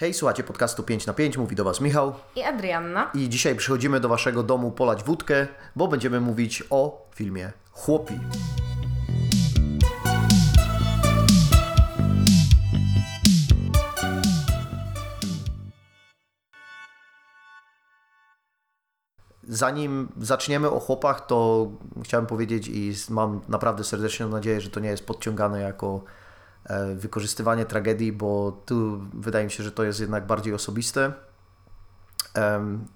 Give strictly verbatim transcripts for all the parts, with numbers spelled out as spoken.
Hej, słuchajcie podcastu pięć na pięć, mówi do Was Michał i Adrianna. I dzisiaj przychodzimy do Waszego domu polać wódkę, bo będziemy mówić o filmie Chłopi. Zanim zaczniemy o chłopach, to chciałem powiedzieć i mam naprawdę serdeczną nadzieję, że to nie jest podciągane jako wykorzystywanie tragedii, bo tu wydaje mi się, że to jest jednak bardziej osobiste.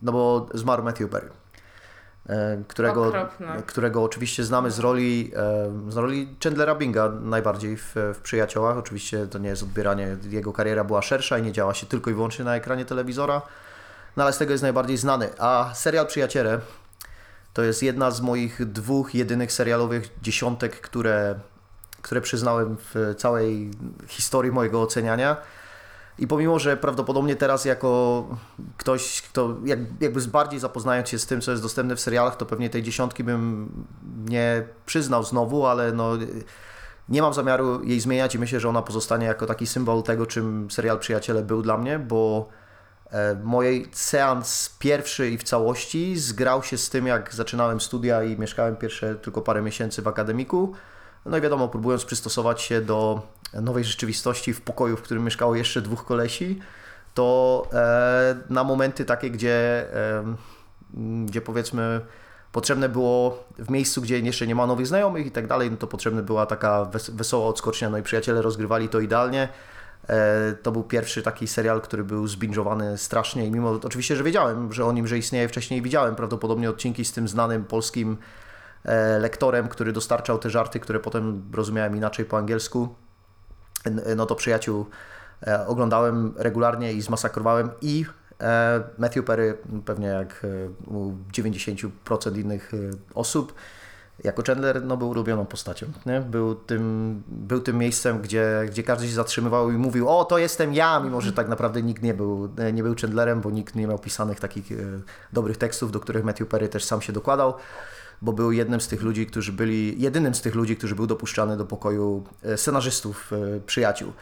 No bo zmarł Matthew Perry, którego, którego oczywiście znamy z roli, z roli Chandlera Binga najbardziej w, w Przyjaciołach. Oczywiście to nie jest odbieranie, jego kariera była szersza i nie działa się tylko i wyłącznie na ekranie telewizora, no ale z tego jest najbardziej znany. A serial Przyjaciele to jest jedna z moich dwóch jedynych serialowych dziesiątek, które które przyznałem w całej historii mojego oceniania. I pomimo, że prawdopodobnie teraz jako ktoś, kto jakby bardziej zapoznając się z tym, co jest dostępne w serialach, to pewnie tej dziesiątki bym nie przyznał znowu, ale no, nie mam zamiaru jej zmieniać i myślę, że ona pozostanie jako taki symbol tego, czym serial Przyjaciele był dla mnie, bo mojej seans pierwszy i w całości zgrał się z tym, jak zaczynałem studia i mieszkałem pierwsze tylko parę miesięcy w akademiku. No i wiadomo, próbując przystosować się do nowej rzeczywistości w pokoju, w którym mieszkało jeszcze dwóch kolesi, to e, na momenty takie, gdzie, e, gdzie powiedzmy potrzebne było w miejscu, gdzie jeszcze nie ma nowych znajomych i tak dalej, no to potrzebna była taka wesoła odskocznia, no i Przyjaciele rozgrywali to idealnie. E, to był pierwszy taki serial, który był zbingowany strasznie i mimo, oczywiście, że wiedziałem, że o nim, że istnieje, wcześniej widziałem prawdopodobnie odcinki z tym znanym polskim lektorem, który dostarczał te żarty, które potem rozumiałem inaczej po angielsku, no to Przyjaciół oglądałem regularnie i zmasakrowałem i Matthew Perry, pewnie jak u dziewięćdziesiąt procent innych osób, jako Chandler, no był ulubioną postacią, nie? Był tym, był tym miejscem, gdzie, gdzie każdy się zatrzymywał i mówił, o to jestem ja, mimo że tak naprawdę nikt nie był, nie był Chandlerem, bo nikt nie miał pisanych takich dobrych tekstów, do których Matthew Perry też sam się dokładał, bo był jednym z tych ludzi, którzy byli, jedynym z tych ludzi, którzy był dopuszczany do pokoju scenarzystów Przyjaciół.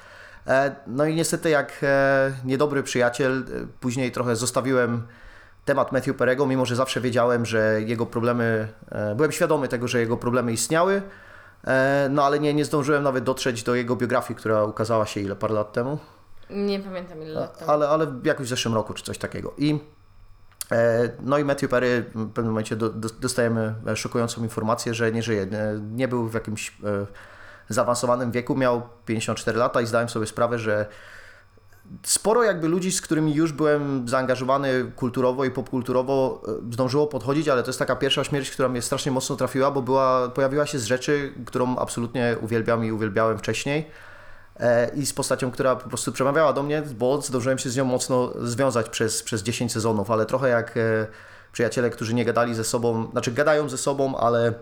No i niestety jak niedobry przyjaciel, później trochę zostawiłem temat Matthew Perry'ego, mimo że zawsze wiedziałem, że jego problemy, byłem świadomy tego, że jego problemy istniały, no ale nie, nie zdążyłem nawet dotrzeć do jego biografii, która ukazała się ile, parę lat temu? Nie pamiętam ile lat temu. Ale, ale jakoś w zeszłym roku czy coś takiego. I No i Matthew Perry w pewnym momencie do, do, dostajemy szokującą informację, że nie żyje. Nie, nie był w jakimś e, zaawansowanym wieku, miał pięćdziesiąt cztery lata i zdałem sobie sprawę, że sporo jakby ludzi, z którymi już byłem zaangażowany kulturowo i popkulturowo, e, zdążyło podchodzić, ale to jest taka pierwsza śmierć, która mnie strasznie mocno trafiła, bo była, pojawiła się z rzeczy, którą absolutnie uwielbiam i uwielbiałem wcześniej. I z postacią, która po prostu przemawiała do mnie, bo zdążyłem się z nią mocno związać przez, przez dziesięć sezonów, ale trochę jak przyjaciele, którzy nie gadali ze sobą, znaczy gadają ze sobą, ale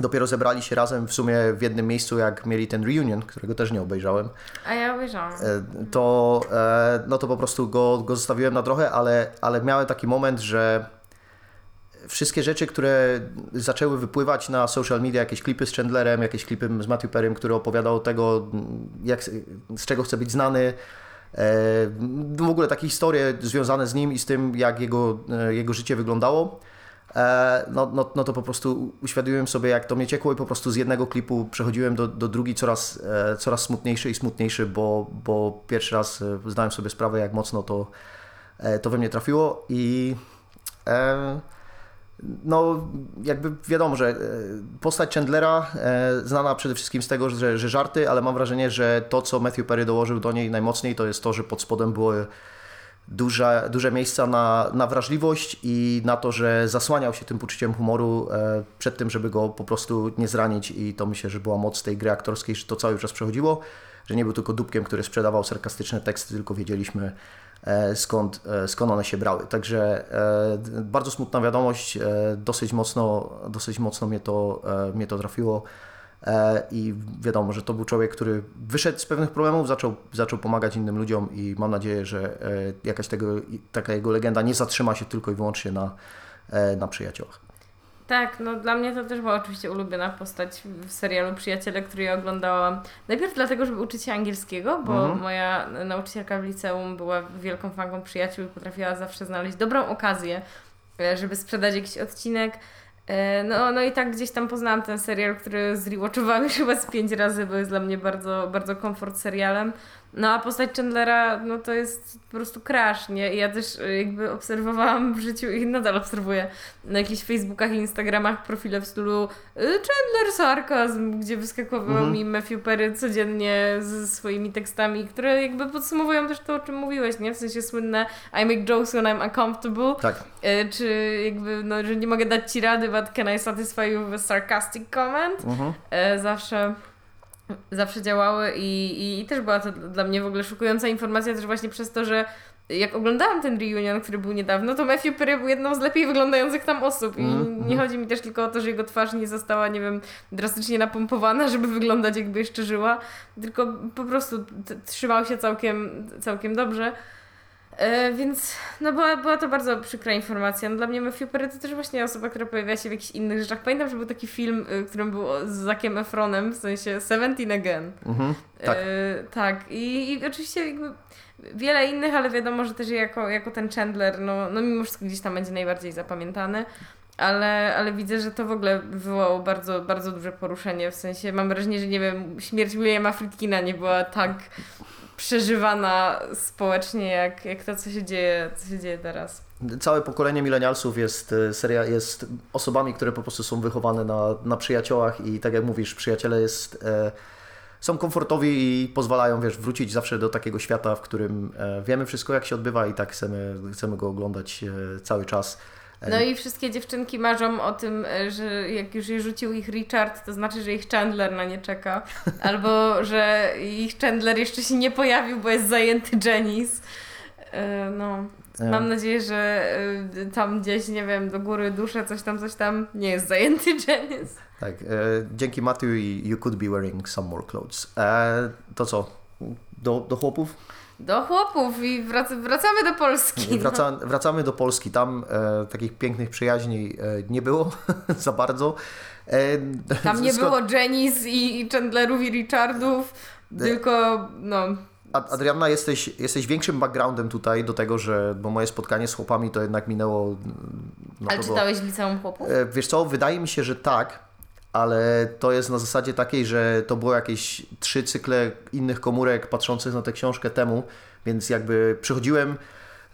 dopiero zebrali się razem w sumie w jednym miejscu, jak mieli ten reunion, którego też nie obejrzałem. A ja obejrzałam. To, no to po prostu go, go zostawiłem na trochę, ale, ale miałem taki moment, że wszystkie rzeczy, które zaczęły wypływać na social media, jakieś klipy z Chandlerem, jakieś klipy z Matthew Perrym, który opowiadał tego, jak, z czego chce być znany, w ogóle takie historie związane z nim i z tym, jak jego, jego życie wyglądało, no, no, no to po prostu uświadomiłem sobie, jak to mnie ciekło i po prostu z jednego klipu przechodziłem do, do drugi coraz, coraz smutniejszy i smutniejszy, bo, bo pierwszy raz zdałem sobie sprawę, jak mocno to, to we mnie trafiło i e, No, jakby wiadomo, że postać Chandlera znana przede wszystkim z tego, że, że żarty, ale mam wrażenie, że to, co Matthew Perry dołożył do niej najmocniej, to jest to, że pod spodem były duże, duże miejsca na, na wrażliwość i na to, że zasłaniał się tym poczuciem humoru przed tym, żeby go po prostu nie zranić i to myślę, że była moc tej gry aktorskiej, że to cały czas przechodziło, że nie był tylko dupkiem, który sprzedawał sarkastyczne teksty, tylko wiedzieliśmy, Skąd, skąd one się brały. Także e, bardzo smutna wiadomość, e, dosyć mocno, dosyć mocno mnie, to, e, mnie to trafiło e, i wiadomo, że to był człowiek, który wyszedł z pewnych problemów, zaczął, zaczął pomagać innym ludziom i mam nadzieję, że e, jakaś tego, taka jego legenda nie zatrzyma się tylko i wyłącznie na, e, na przyjaciołach. Tak, no dla mnie to też była oczywiście ulubiona postać w serialu Przyjaciele, który ja oglądałam. Najpierw dlatego, żeby uczyć się angielskiego, bo mm-hmm. moja nauczycielka w liceum była wielką fanką Przyjaciół i potrafiła zawsze znaleźć dobrą okazję, żeby sprzedać jakiś odcinek. No, no i tak gdzieś tam poznałam ten serial, który zrewatchowałam już chyba z pięć razy, bo jest dla mnie bardzo, bardzo komfort serialem. No a postać Chandlera, no to jest po prostu crush, nie? I ja też jakby obserwowałam w życiu i nadal obserwuję na jakichś Facebookach i Instagramach profile w stylu Chandler sarkazm, gdzie wyskakował mhm. mi Matthew Perry codziennie ze swoimi tekstami, które jakby podsumowują też to, o czym mówiłeś, nie? W sensie słynne I make jokes when I'm uncomfortable, tak. Czy jakby, no, że nie mogę dać ci rady, but can I satisfy you with a sarcastic comment? Mhm. Zawsze... Zawsze działały i, i, i też była to dla mnie w ogóle szokująca informacja też właśnie przez to, że jak oglądałam ten reunion, który był niedawno, to Matthew Perry był jedną z lepiej wyglądających tam osób i mm-hmm. nie chodzi mi też tylko o to, że jego twarz nie została, nie wiem, drastycznie napompowana, żeby wyglądać jakby jeszcze żyła, tylko po prostu t- trzymał się całkiem, całkiem dobrze. Więc no była, była to bardzo przykra informacja. No, dla mnie Matthew Perry to też właśnie osoba, która pojawia się w jakichś innych rzeczach. Pamiętam, że był taki film, którym był z Zackiem Efronem, w sensie Seventeen Again. Mhm, tak. E, tak. I, i oczywiście jakby wiele innych, ale wiadomo, że też jako, jako ten Chandler, no, no mimo wszystko gdzieś tam będzie najbardziej zapamiętany. Ale, ale widzę, że to w ogóle wywołało bardzo, bardzo duże poruszenie. W sensie mam wrażenie, że nie wiem, śmierć Williama Friedkina nie była tak... przeżywana społecznie jak, jak to, co się dzieje, co się dzieje teraz. Całe pokolenie milenialsów jest, seria, jest osobami, które po prostu są wychowane na, na przyjaciołach i tak jak mówisz, przyjaciele jest, e, są komfortowi i pozwalają, wiesz, wrócić zawsze do takiego świata, w którym e, wiemy wszystko, jak się odbywa i tak chcemy, chcemy go oglądać e, cały czas. No i wszystkie dziewczynki marzą o tym, że jak już je rzucił ich Richard, to znaczy, że ich Chandler na nie czeka. Albo, że ich Chandler jeszcze się nie pojawił, bo jest zajęty Janice. No, mam nadzieję, że tam gdzieś, nie wiem, do góry duszę, coś tam, coś tam, nie jest zajęty Janice. Tak, e, dzięki Matthew i You Could Be Wearing Some More Clothes. E, to co, do, do chłopów? Do chłopów i wrac- wracamy do Polski. Wraca- no. Wracamy do Polski. Tam e, takich pięknych przyjaźni e, nie było za bardzo. E, Tam nie sko- było Janice i, i Chandlerów i Richardów, e, tylko no... Ad- Adrianna, jesteś, jesteś większym backgroundem tutaj do tego, że bo moje spotkanie z chłopami to jednak minęło... No, ale czytałeś w liceum chłopów? E, wiesz co, wydaje mi się, że tak. Ale to jest na zasadzie takiej, że to było jakieś trzy cykle innych komórek patrzących na tę książkę temu, więc jakby przychodziłem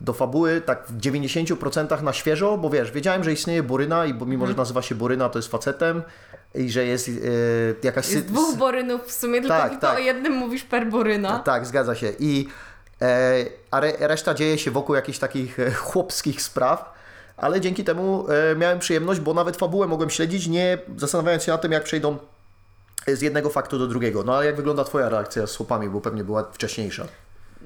do fabuły tak w dziewięćdziesiąt procent na świeżo, bo wiesz, wiedziałem, że istnieje Boryna i bo, mimo, że nazywa się Boryna, to jest facetem i że jest yy, jakaś... Jest sy- dwóch Borynów w sumie, tylko tak, tak. O jednym mówisz per Boryna. No, tak, zgadza się. I e, a re, reszta dzieje się wokół jakichś takich chłopskich spraw. Ale dzięki temu e, miałem przyjemność, bo nawet fabułę mogłem śledzić, nie zastanawiając się na tym, jak przejdą z jednego faktu do drugiego. No ale jak wygląda twoja reakcja z chłopami, bo pewnie była wcześniejsza.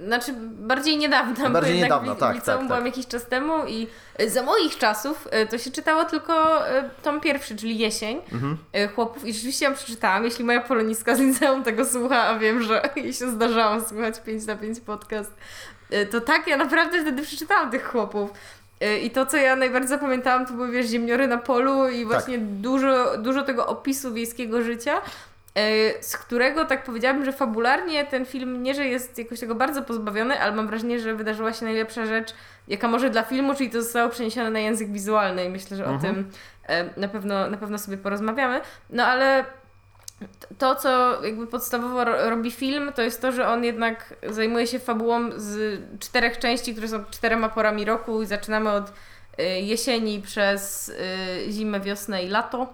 Znaczy bardziej niedawna, bardziej bo niedawna, w, tak, w liceum tak, byłam tak. jakiś czas temu i za moich czasów to się czytało tylko tom pierwszy, czyli jesień mhm. chłopów i rzeczywiście ją przeczytałam. Jeśli moja poloniska z liceum tego słucha, a wiem, że jej się zdarzało słuchać pięć na pięć podcast, to tak, ja naprawdę wtedy przeczytałam tych chłopów. I to, co ja najbardziej zapamiętałam, to były, wiesz, ziemniory na polu i właśnie tak. dużo, dużo tego opisu wiejskiego życia, z którego tak powiedziałabym, że fabularnie ten film nie, że jest jakoś tego bardzo pozbawiony, ale mam wrażenie, że wydarzyła się najlepsza rzecz, jaka może dla filmu, czyli to zostało przeniesione na język wizualny i myślę, że mhm. o tym na pewno, na pewno sobie porozmawiamy. No ale... To, co jakby podstawowo robi film, to jest to, że on jednak zajmuje się fabułą z czterech części, które są czterema porami roku i zaczynamy od jesieni przez zimę, wiosnę i lato.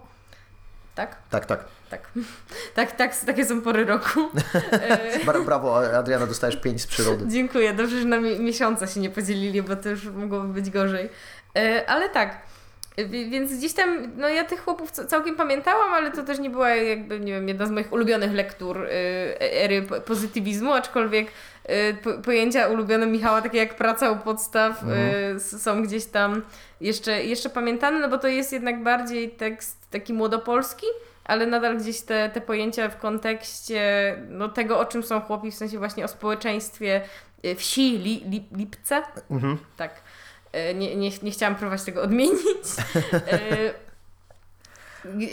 Tak? Tak, tak. Tak, tak, tak takie są pory roku. Brawo, Adriana, dostajesz pięć z przyrody. Dziękuję, dobrze, że na miesiąca się nie podzielili, bo to już mogłoby być gorzej. Ale tak. Więc gdzieś tam, no ja tych chłopów całkiem pamiętałam, ale to też nie była jakby, nie wiem, jedna z moich ulubionych lektur ery pozytywizmu, aczkolwiek pojęcia ulubione Michała, takie jak praca u podstaw, mhm. są gdzieś tam jeszcze, jeszcze pamiętane, no bo to jest jednak bardziej tekst taki młodopolski, ale nadal gdzieś te, te pojęcia w kontekście no, tego, o czym są chłopi, w sensie właśnie o społeczeństwie wsi li, li, Lipce, mhm. tak. Nie, nie, nie chciałam próbować tego odmienić.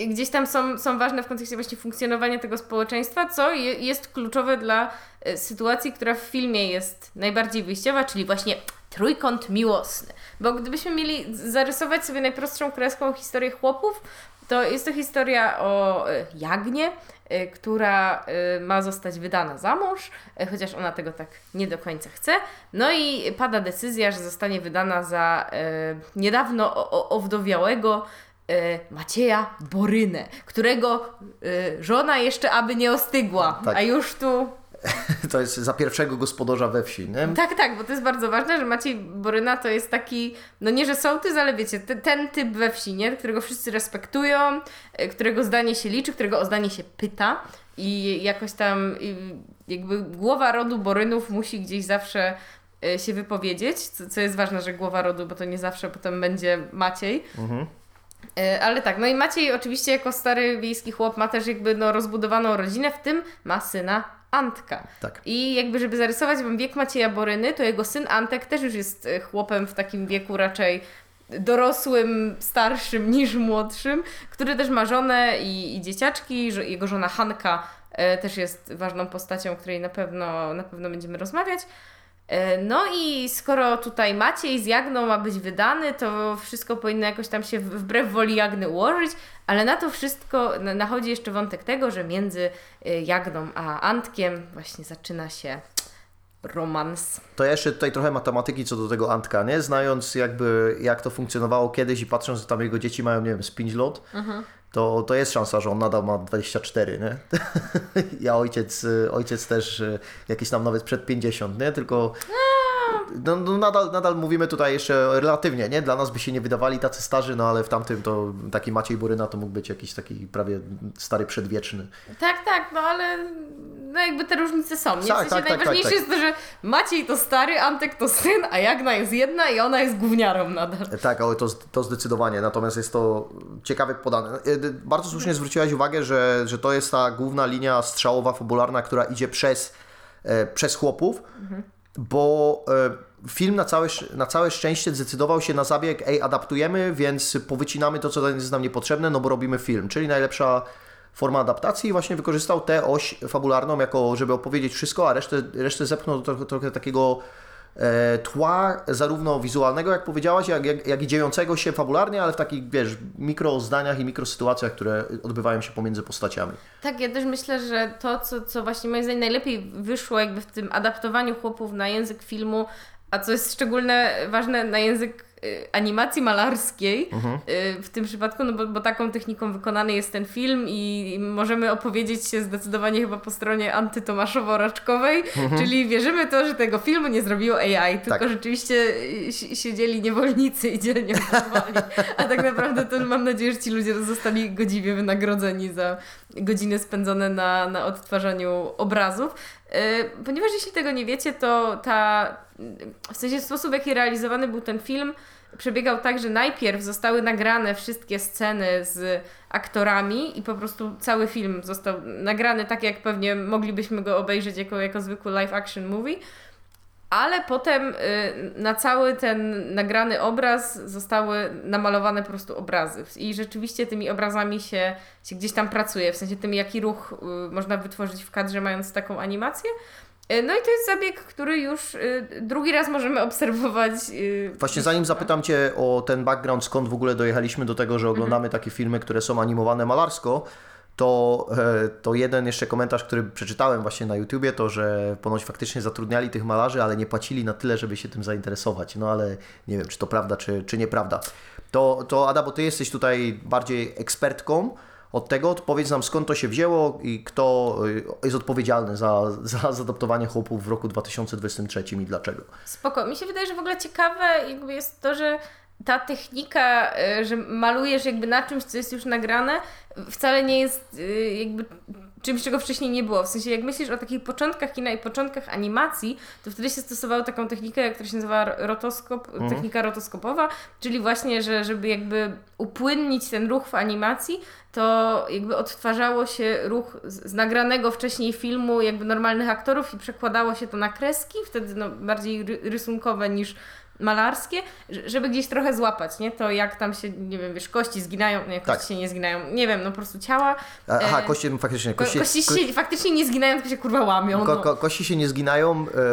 gdzieś tam są, są ważne w kontekście właśnie funkcjonowania tego społeczeństwa, co je, jest kluczowe dla sytuacji, która w filmie jest najbardziej wyjściowa, czyli właśnie trójkąt miłosny. Bo gdybyśmy mieli zarysować sobie najprostszą kreską historię chłopów, to jest to historia o Jagnie, która ma zostać wydana za mąż, chociaż ona tego tak nie do końca chce. No i pada decyzja, że zostanie wydana za niedawno owdowiałego Macieja Borynę, którego żona jeszcze aby nie ostygła, tak. A już tu... To jest za pierwszego gospodarza we wsi, nie? Tak, tak, bo to jest bardzo ważne, że Maciej Boryna to jest taki, no nie, że sołtys, ale wiecie, te, ten typ we wsi, nie? Którego wszyscy respektują, którego zdanie się liczy, którego o zdanie się pyta i jakoś tam jakby głowa rodu Borynów musi gdzieś zawsze się wypowiedzieć, co, co jest ważne, że głowa rodu, bo to nie zawsze potem będzie Maciej. Mhm. Ale tak, no i Maciej oczywiście jako stary wiejski chłop ma też jakby no rozbudowaną rodzinę, w tym ma syna Antka. Tak. I jakby, żeby zarysować wam wiek Macieja Boryny, to jego syn Antek też już jest chłopem w takim wieku raczej dorosłym, starszym niż młodszym, który też ma żonę i, i dzieciaczki. Jego żona Hanka e, też jest ważną postacią, o której na pewno, na pewno będziemy rozmawiać. E, no i skoro tutaj Maciej z Jagną ma być wydany, to wszystko powinno jakoś tam się wbrew woli Jagny ułożyć. Ale na to wszystko nachodzi jeszcze wątek tego, że między Jagną a Antkiem właśnie zaczyna się romans. To ja jeszcze tutaj trochę matematyki co do tego Antka, nie? Znając jakby jak to funkcjonowało kiedyś i patrząc, że tam jego dzieci mają, nie wiem, z pięć lat, mhm. to, to jest szansa, że on nadal ma dwadzieścia cztery, nie? Ja ojciec, ojciec też jakiś tam nawet przed pięćdziesiąt, nie? Tylko... No, no nadal, nadal mówimy tutaj jeszcze relatywnie, nie? Dla nas by się nie wydawali tacy starzy, no ale w tamtym to taki Maciej Boryna to mógł być jakiś taki prawie stary przedwieczny. Tak, tak, no ale no jakby te różnice są. Nie? W sensie tak, tak, najważniejsze tak, tak, tak. jest to, że Maciej to stary, Antek to syn, a Jagna jest jedna i ona jest gówniarą nadal. Tak, ale to, to zdecydowanie, natomiast jest to ciekawie podane. Bardzo słusznie zwróciłaś uwagę, że, że to jest ta główna linia strzałowa, fabularna, która idzie przez, przez chłopów. Mhm. Bo film na całe, na całe szczęście zdecydował się na zabieg, ej, adaptujemy, więc powycinamy to, co jest nam niepotrzebne, no bo robimy film. Czyli najlepsza forma adaptacji i właśnie wykorzystał tę oś fabularną, jako żeby opowiedzieć wszystko, a resztę, resztę zepchnął do trochę takiego e, tła, zarówno wizualnego, jak powiedziałaś, jak, jak, jak i dziejącego się fabularnie, ale w takich, wiesz, mikro zdaniach i mikrosytuacjach, które odbywają się pomiędzy postaciami. Tak, ja też myślę, że to, co, co właśnie moim zdaniem najlepiej wyszło jakby w tym adaptowaniu chłopów na język filmu, a co jest szczególnie ważne na język animacji malarskiej mhm. w tym przypadku, no bo, bo taką techniką wykonany jest ten film i możemy opowiedzieć się zdecydowanie chyba po stronie antytomaszowo-raczkowej, mhm. czyli wierzymy to, że tego filmu nie zrobiło A I, tylko tak. rzeczywiście siedzieli niewolnicy i dzielnie pracowali. A tak naprawdę to mam nadzieję, że ci ludzie zostali godziwie wynagrodzeni za godziny spędzone na, na odtwarzaniu obrazów. Ponieważ jeśli tego nie wiecie, to ta, w sensie sposób, w jaki realizowany był ten film, przebiegał tak, że najpierw zostały nagrane wszystkie sceny z aktorami i po prostu cały film został nagrany tak, jak pewnie moglibyśmy go obejrzeć jako, jako zwykły live action movie, ale potem na cały ten nagrany obraz zostały namalowane po prostu obrazy i rzeczywiście tymi obrazami się, się gdzieś tam pracuje, w sensie tym, jaki ruch można wytworzyć w kadrze, mając taką animację. No i to jest zabieg, który już drugi raz możemy obserwować. Właśnie zanim zapytam Cię o ten background, skąd w ogóle dojechaliśmy do tego, że oglądamy mhm. takie filmy, które są animowane malarsko, to, to jeden jeszcze komentarz, który przeczytałem właśnie na YouTubie, to, że ponoć faktycznie zatrudniali tych malarzy, ale nie płacili na tyle, żeby się tym zainteresować. No ale nie wiem, czy to prawda, czy, czy nieprawda. To, to Ada, bo Ty jesteś tutaj bardziej ekspertką od tego, powiedz nam, skąd to się wzięło i kto jest odpowiedzialny za, za zaadaptowanie chłopów w roku dwa tysiące dwudziestym trzecim i dlaczego. Spoko. Mi się wydaje, że w ogóle ciekawe jakby jest to, że ta technika, że malujesz jakby na czymś, co jest już nagrane, wcale nie jest jakby czymś, czego wcześniej nie było. W sensie, jak myślisz o takich początkach kina i początkach animacji, to wtedy się stosowało taką technikę, która się nazywała rotoskop, mhm. technika rotoskopowa, czyli właśnie, że żeby jakby upłynnić ten ruch w animacji, to jakby odtwarzało się ruch z, z nagranego wcześniej filmu jakby normalnych aktorów i przekładało się to na kreski, wtedy no bardziej ry- rysunkowe niż malarskie, żeby gdzieś trochę złapać, nie? To jak tam się, nie wiem, wiesz, kości zginają, nie, kości tak. się nie zginają, nie wiem, no po prostu ciała. Aha, e... kości faktycznie. Kości, kości się ko... faktycznie nie zginają, tylko się kurwa łamią. No. Ko- ko- kości się nie zginają,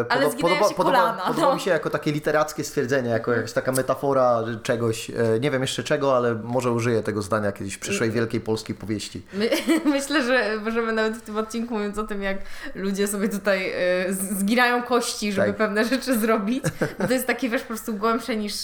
e, ale podo- zginają podoba, się podoba, kolana, podoba no. mi się jako takie literackie stwierdzenie, jako jakaś taka metafora czegoś, e, nie wiem jeszcze czego, ale może użyję tego zdania kiedyś w przyszłej wielkiej polskiej powieści. My, myślę, że możemy nawet w tym odcinku, mówiąc o tym, jak ludzie sobie tutaj e, zginają kości, żeby tak. pewne rzeczy zrobić, to jest taki, wiesz, po prostu głębsze niż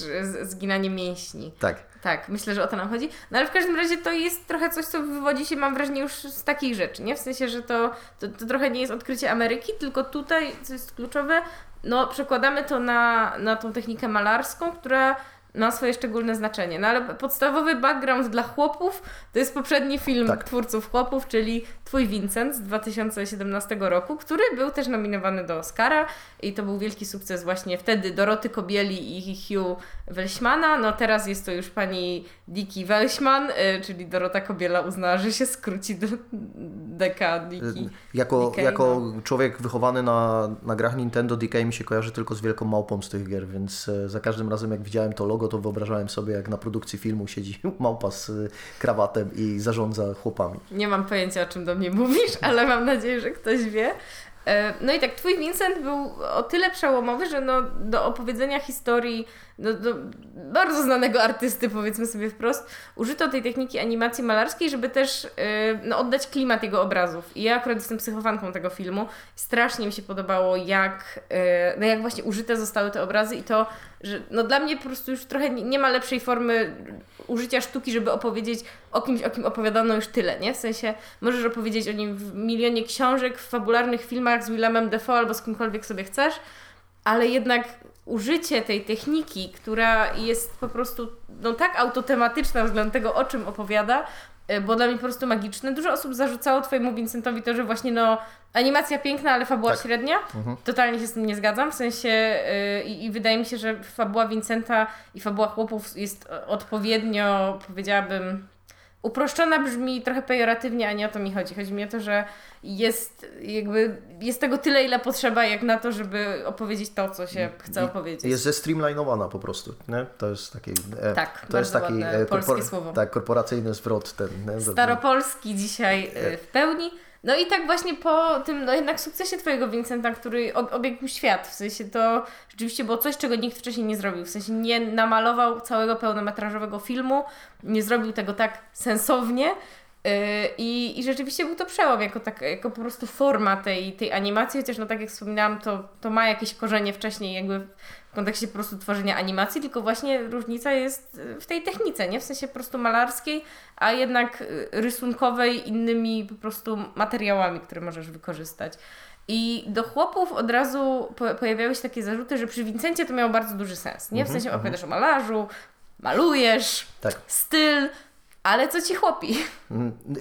zginanie mięśni. Tak. Tak, myślę, że o to nam chodzi. No ale w każdym razie to jest trochę coś, co wywodzi się, mam wrażenie, już z takich rzeczy, nie? W sensie, że to, to, to trochę nie jest odkrycie Ameryki, tylko tutaj, co jest kluczowe, no przekładamy to na, na tą technikę malarską, która ma swoje szczególne znaczenie. No ale podstawowy background dla chłopów to jest poprzedni film tak. twórców chłopów, czyli Twój Vincent z dwa tysiące siedemnastego roku, który był też nominowany do Oscara i to był wielki sukces właśnie wtedy Doroty Kobieli i Hugh Welchmana. No teraz jest to już pani Dickie Welchman, czyli Dorota Kobiela uznała, że się skróci do D K. Dickie. Jako, D K, jako no. człowiek wychowany na, na grach Nintendo, D K mi się kojarzy tylko z wielką małpą z tych gier, więc za każdym razem jak widziałem to logo, to wyobrażałem sobie, jak na produkcji filmu siedzi małpa z krawatem i zarządza chłopami. Nie mam pojęcia, o czym do mnie mówisz, ale mam nadzieję, że ktoś wie. No i tak, Twój Vincent był o tyle przełomowy, że no, do opowiedzenia historii no, do bardzo znanego artysty, powiedzmy sobie wprost, użyto tej techniki animacji malarskiej, żeby też no, oddać klimat jego obrazów. I ja akurat jestem psychofanką tego filmu. Strasznie mi się podobało, jak, no, jak właśnie użyte zostały te obrazy i to, że no, dla mnie po prostu już trochę nie ma lepszej formy użycia sztuki, żeby opowiedzieć o kimś, o kim opowiadano już tyle, nie? W sensie możesz opowiedzieć o nim w milionie książek, w fabularnych filmach z Williamem Defoe albo z kimkolwiek sobie chcesz, ale jednak użycie tej techniki, która jest po prostu no, tak autotematyczna względem tego, o czym opowiada, bo dla mnie po prostu magiczne. Dużo osób zarzucało Twojemu Vincentowi to, że właśnie no animacja piękna, ale fabuła tak. średnia. Mhm. Totalnie się z tym nie zgadzam, w sensie yy, i wydaje mi się, że fabuła Vincenta i fabuła chłopów jest odpowiednio, powiedziałabym, uproszczona, brzmi trochę pejoratywnie, a nie o to mi chodzi. Chodzi mi o to, że jest jakby jest tego tyle, ile potrzeba, jak na to, żeby opowiedzieć to, co się chce opowiedzieć. Jest zestreamlinowana po prostu. Nie? To jest taki e, tak, to jest taki e, polskie korpor- słowo. Tak, korporacyjny zwrot. Ten, nie? Staropolski dzisiaj e, w pełni. No i tak właśnie po tym, no jednak sukcesie Twojego Vincenta, który obiegł świat, w sensie to rzeczywiście było coś, czego nikt wcześniej nie zrobił, w sensie nie namalował całego pełnometrażowego filmu, nie zrobił tego tak sensownie i, i rzeczywiście był to przełom jako, tak, jako po prostu forma tej, tej animacji, chociaż no tak jak wspominałam, to, to ma jakieś korzenie wcześniej jakby w kontekście po prostu tworzenia animacji, tylko właśnie różnica jest w tej technice, nie? W sensie po prostu malarskiej, a jednak rysunkowej, innymi po prostu materiałami, które możesz wykorzystać. I do chłopów od razu po- pojawiały się takie zarzuty, że przy Vincencie to miało bardzo duży sens, nie? W sensie opowiadasz o malarzu, malujesz, tak. styl, ale co ci chłopi?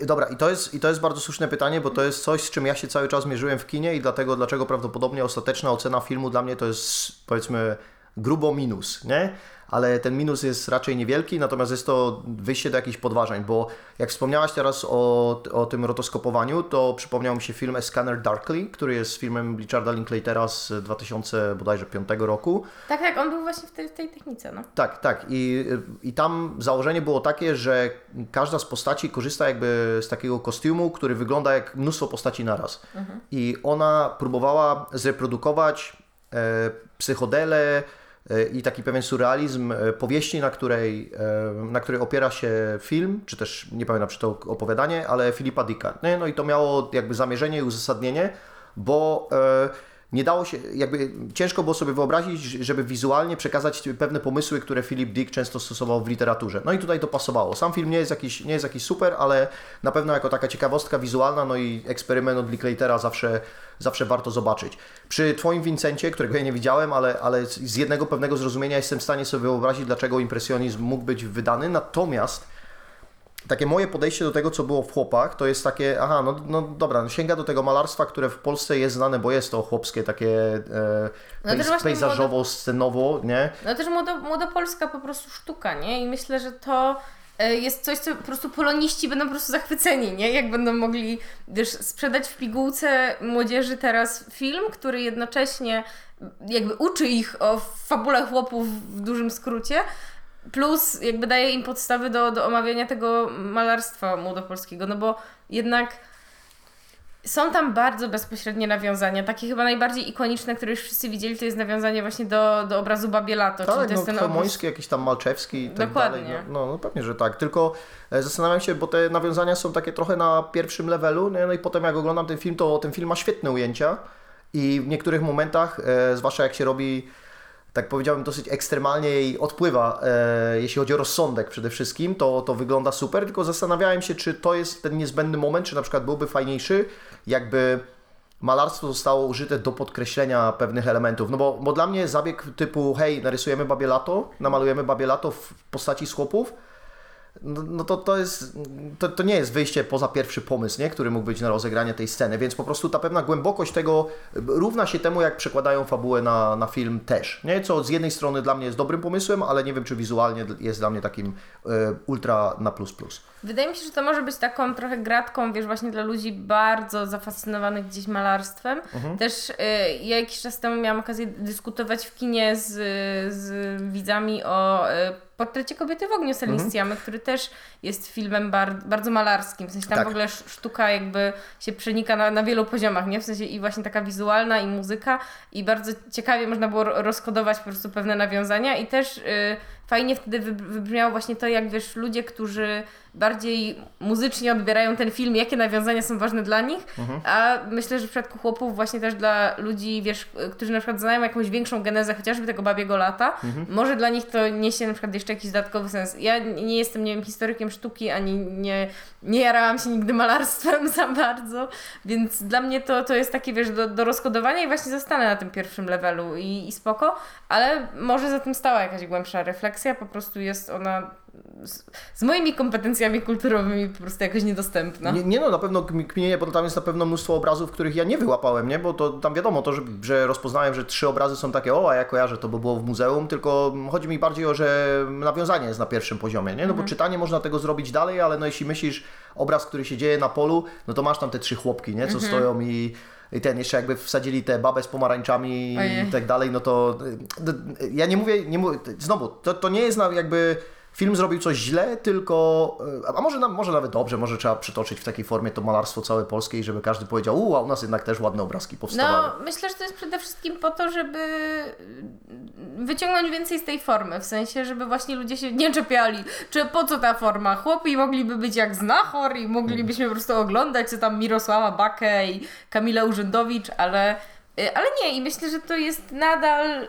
Dobra, i to, jest, i to jest bardzo słuszne pytanie, bo to jest coś, z czym ja się cały czas mierzyłem w kinie i dlatego, dlaczego prawdopodobnie ostateczna ocena filmu dla mnie to jest, powiedzmy, grubo minus, nie? Ale ten minus jest raczej niewielki, natomiast jest to wyjście do jakichś podważań, bo jak wspomniałaś teraz o, o tym rotoskopowaniu, to przypomniał mi się film Scanner Darkly, który jest filmem Richarda Linklatera z dwa tysiące piątego roku. Tak, tak, on był właśnie w tej, tej technice. No. Tak, tak. I, i tam założenie było takie, że każda z postaci korzysta jakby z takiego kostiumu, który wygląda jak mnóstwo postaci naraz. Mhm. I ona próbowała zreprodukować e, psychodele, i taki pewien surrealizm powieści, na której, na której opiera się film, czy też, nie pamiętam, czy to opowiadanie, ale Philipa Dicka. No i to miało jakby zamierzenie i uzasadnienie, bo nie dało się, jakby ciężko było sobie wyobrazić, żeby wizualnie przekazać pewne pomysły, które Philip Dick często stosował w literaturze. No i tutaj to pasowało. Sam film nie jest jakiś, nie jest jakiś super, ale na pewno jako taka ciekawostka wizualna, no i eksperyment od Linklatera zawsze, zawsze warto zobaczyć. Przy Twoim Vincencie, którego ja nie widziałem, ale, ale z jednego pewnego zrozumienia jestem w stanie sobie wyobrazić, dlaczego impresjonizm mógł być wydany, natomiast takie moje podejście do tego, co było w chłopach, to jest takie, aha, no, no dobra, sięga do tego malarstwa, które w Polsce jest znane, bo jest to chłopskie takie e, no pejz, pejzażowo, młodo, scenowo, nie? No też młodo, młodopolska po prostu sztuka, nie? I myślę, że to jest coś, co po prostu poloniści będą po prostu zachwyceni, nie? Jak będą mogli, wiesz, sprzedać w pigułce młodzieży teraz film, który jednocześnie jakby uczy ich o fabule chłopów w dużym skrócie, plus jakby daje im podstawy do, do omawiania tego malarstwa młodopolskiego, no bo jednak są tam bardzo bezpośrednie nawiązania, takie chyba najbardziej ikoniczne, które już wszyscy widzieli, to jest nawiązanie właśnie do, do obrazu Babie Lato. Tak, czyli to no, jest ten Chełmoński, obóz... jakiś tam Malczewski i tak Dokładnie. dalej. No, no pewnie, że tak, tylko zastanawiam się, bo te nawiązania są takie trochę na pierwszym levelu, no i potem jak oglądam ten film, to ten film ma świetne ujęcia i w niektórych momentach, e, zwłaszcza jak się robi, tak powiedziałbym, dosyć ekstremalnie jej odpływa, e, jeśli chodzi o rozsądek przede wszystkim, to, to wygląda super, tylko zastanawiałem się, czy to jest ten niezbędny moment, czy na przykład byłby fajniejszy, jakby malarstwo zostało użyte do podkreślenia pewnych elementów, no bo, bo dla mnie zabieg typu hej, narysujemy Babie Lato, namalujemy Babie Lato w postaci chłopów, no, no to, to, jest, to, to nie jest wyjście poza pierwszy pomysł, nie? Który mógł być na rozegranie tej sceny, więc po prostu ta pewna głębokość tego równa się temu, jak przekładają fabułę na, na film też, nie? Co z jednej strony dla mnie jest dobrym pomysłem, ale nie wiem, czy wizualnie jest dla mnie takim y, ultra na plus plus. Wydaje mi się, że to może być taką trochę gratką, wiesz, właśnie dla ludzi bardzo zafascynowanych gdzieś malarstwem. Mhm. Też y, ja jakiś czas temu miałam okazję dyskutować w kinie z, z widzami o... Y, Portrecie kobiety w ogniu Célestin Celeste, mm-hmm. który też jest filmem bar- bardzo malarskim. W sensie tam tak. w ogóle sztuka jakby się przenika na, na wielu poziomach, nie? W sensie i właśnie taka wizualna, i muzyka, i bardzo ciekawie można było rozkodować po prostu pewne nawiązania i też y, fajnie wtedy wybrzmiało właśnie to, jak wiesz, ludzie, którzy bardziej muzycznie odbierają ten film, jakie nawiązania są ważne dla nich, mm-hmm. a myślę, że w przypadku chłopów właśnie też dla ludzi, wiesz, którzy na przykład znają jakąś większą genezę chociażby tego Babiego Lata, mm-hmm. może dla nich to niesie na przykład jeszcze jakiś dodatkowy sens. Ja nie jestem, nie wiem, historykiem sztuki, ani nie, nie jarałam się nigdy malarstwem za bardzo, więc dla mnie to, to jest takie, wiesz, do, do rozkodowania i właśnie zostanę na tym pierwszym levelu i, i spoko, ale może za tym stała jakaś głębsza refleksja, po prostu jest ona z, z moimi kompetencjami kulturowymi po prostu jakoś niedostępna. Nie, nie no, na pewno kminie, bo tam jest na pewno mnóstwo obrazów, których ja nie wyłapałem, nie? Bo to tam wiadomo, to, że, że rozpoznałem, że trzy obrazy są takie, o, a ja kojarzę, to by było w muzeum, tylko chodzi mi bardziej o, że nawiązanie jest na pierwszym poziomie, nie? No bo mhm. czytanie można tego zrobić dalej, ale no jeśli myślisz obraz, który się dzieje na polu, no to masz tam te trzy chłopki, nie? Co mhm. stoją i... I ten, jeszcze jakby wsadzili tę babę z pomarańczami Ojej. i tak dalej, no to ja nie mówię, nie mówię znowu, to, to nie jest jakby film zrobił coś źle, tylko, a może, może nawet dobrze, może trzeba przytoczyć w takiej formie to malarstwo całe polskie i żeby każdy powiedział, u, a u nas jednak też ładne obrazki powstawały. No, myślę, że to jest przede wszystkim po to, żeby wyciągnąć więcej z tej formy, w sensie, żeby właśnie ludzie się nie czepiali, czy po co ta forma, chłopi mogliby być jak Znachor i moglibyśmy po prostu oglądać, co tam Mirosława Bakę i Kamilę Urzędowicz, ale... Ale nie, i myślę, że to jest nadal, yy,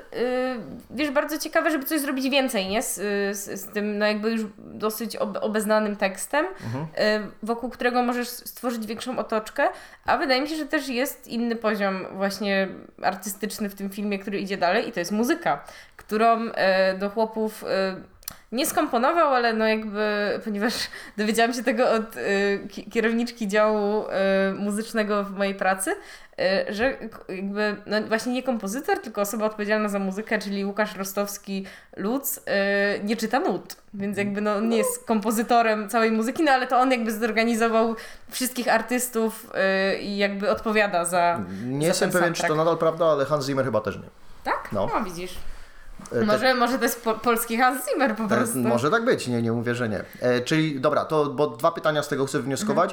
wiesz, bardzo ciekawe, żeby coś zrobić więcej, nie? Z, z, z tym, no jakby już dosyć ob, obeznanym tekstem, mhm. yy, wokół którego możesz stworzyć większą otoczkę, a wydaje mi się, że też jest inny poziom właśnie artystyczny w tym filmie, który idzie dalej i to jest muzyka, którą yy, do chłopów... Yy, nie skomponował, ale no jakby, ponieważ dowiedziałam się tego od y, kierowniczki działu y, muzycznego w mojej pracy, y, że jakby, no właśnie nie kompozytor, tylko osoba odpowiedzialna za muzykę, czyli Łukasz Rostowski-Lutz, y, nie czyta nut, więc jakby no nie jest kompozytorem całej muzyki, no ale to on jakby zorganizował wszystkich artystów y, i jakby odpowiada za Nie za jestem pewien, soundtrack. Czy to nadal prawda, ale Hans Zimmer chyba też nie. Tak? No, no widzisz. Te... Może, może to jest po, polski Hans Zimmer po prostu. Te, może tak być, nie, nie mówię, że nie. E, czyli dobra, to bo dwa pytania z tego chcę wnioskować.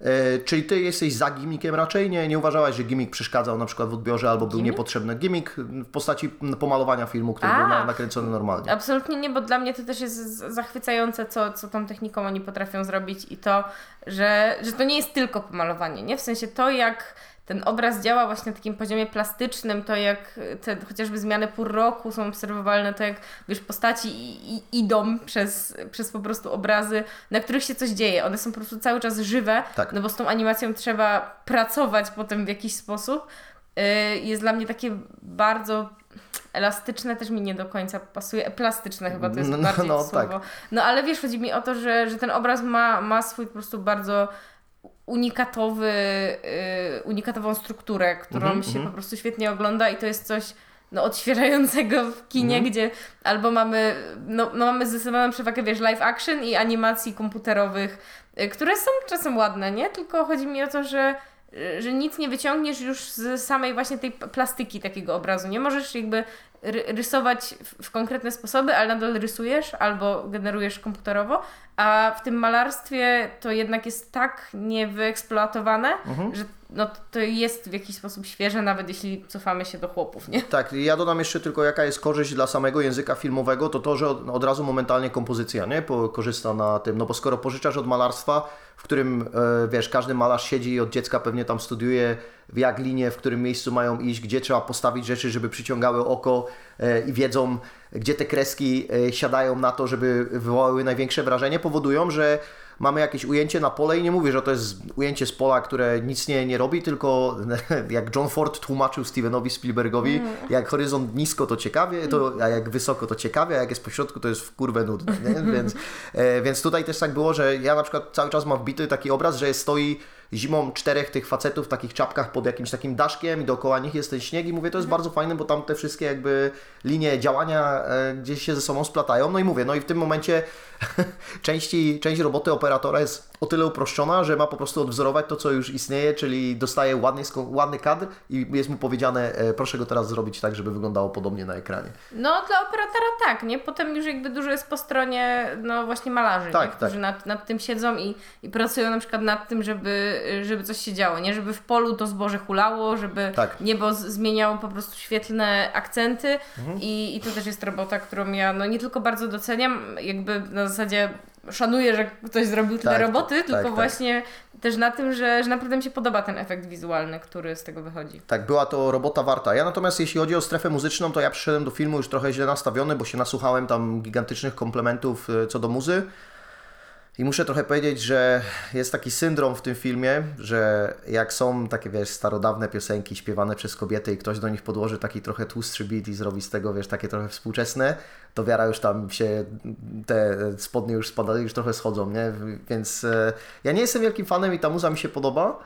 Mhm. E, czyli ty jesteś za gimikiem raczej? Nie, nie uważałaś, że gimik przeszkadzał na przykład w odbiorze albo był gimik? Niepotrzebny gimik w postaci pomalowania filmu, który A, był na, nakręcony normalnie? Absolutnie nie, bo dla mnie to też jest zachwycające, co, co tą techniką oni potrafią zrobić i to, że, że to nie jest tylko pomalowanie, nie? W sensie to jak... Ten obraz działa właśnie na takim poziomie plastycznym, to jak te chociażby zmiany pór roku są obserwowalne, to jak wiesz, postaci i, i, idą przez, przez po prostu obrazy, na których się coś dzieje. One są po prostu cały czas żywe, tak. No bo z tą animacją trzeba pracować potem w jakiś sposób. Yy, jest dla mnie takie bardzo... Elastyczne też mi nie do końca pasuje, plastyczne chyba to jest no, bardziej no, słowo. Tak. No ale wiesz, chodzi mi o to, że, że ten obraz ma, ma swój po prostu bardzo... unikatowy, yy, unikatową strukturę, którą mm-hmm, się mm. po prostu świetnie ogląda i to jest coś no, odświeżającego w kinie, mm. gdzie albo mamy, no, no mamy zdecydowaną przewagę, wiesz, live action i animacji komputerowych, yy, które są czasem ładne, nie? Tylko chodzi mi o to, że że nic nie wyciągniesz już z samej właśnie tej plastyki takiego obrazu. Nie możesz jakby rysować w konkretne sposoby, ale nadal rysujesz albo generujesz komputerowo, a w tym malarstwie to jednak jest tak niewyeksploatowane, mhm. że no to jest w jakiś sposób świeże, nawet jeśli cofamy się do chłopów, nie? Tak, ja dodam jeszcze tylko, jaka jest korzyść dla samego języka filmowego, to to, że od, od razu momentalnie kompozycja, nie? Po, korzysta na tym, no bo skoro pożyczasz od malarstwa, w którym, e, wiesz, każdy malarz siedzi od dziecka, pewnie tam studiuje, w jak linie, w którym miejscu mają iść, gdzie trzeba postawić rzeczy, żeby przyciągały oko e, i wiedzą, gdzie te kreski e, siadają na to, żeby wywołały największe wrażenie, powodują, że mamy jakieś ujęcie na pole i nie mówię, że to jest ujęcie z pola, które nic nie, nie robi, tylko jak John Ford tłumaczył Stevenowi Spielbergowi, mm. jak horyzont nisko to ciekawie, to, a jak wysoko to ciekawie, a jak jest po środku to jest w kurwę nudne. Nie? Więc, e, więc tutaj też tak było, że ja na przykład cały czas mam wbity taki obraz, że stoi zimą czterech tych facetów w takich czapkach pod jakimś takim daszkiem i dookoła nich jest ten śnieg i mówię, to jest bardzo fajne, bo tam te wszystkie jakby linie działania e, gdzieś się ze sobą splatają. No i mówię, no i w tym momencie części, część roboty operatora jest o tyle uproszczona, że ma po prostu odwzorować to, co już istnieje, czyli dostaje ładny, ładny kadr i jest mu powiedziane, e, proszę go teraz zrobić tak, żeby wyglądało podobnie na ekranie. No dla operatora tak, nie? Potem już jakby dużo jest po stronie no właśnie malarzy, tak, nie? Którzy tak. nad, nad tym siedzą i, i pracują na przykład nad tym, żeby żeby coś się działo, nie? Żeby w polu to zboże hulało, żeby tak. niebo z- zmieniało po prostu świetlne akcenty mhm. I, i to też jest robota, którą ja no nie tylko bardzo doceniam, jakby na zasadzie szanuję, że ktoś zrobił tyle tak, roboty, tak, tylko tak, właśnie tak. też na tym, że, że naprawdę mi się podoba ten efekt wizualny, który z tego wychodzi. Tak, była to robota warta. Ja natomiast jeśli chodzi o strefę muzyczną, to ja przyszedłem do filmu już trochę źle nastawiony, bo się nasłuchałem tam gigantycznych komplementów co do muzy. I muszę trochę powiedzieć, że jest taki syndrom w tym filmie, że jak są takie, wiesz, starodawne piosenki śpiewane przez kobiety i ktoś do nich podłoży taki trochę tłustszy beat i zrobi z tego, wiesz, takie trochę współczesne, to wiara już tam się, te spodnie już spadają, już trochę schodzą, nie? Więc e, ja nie jestem wielkim fanem i ta muza mi się podoba,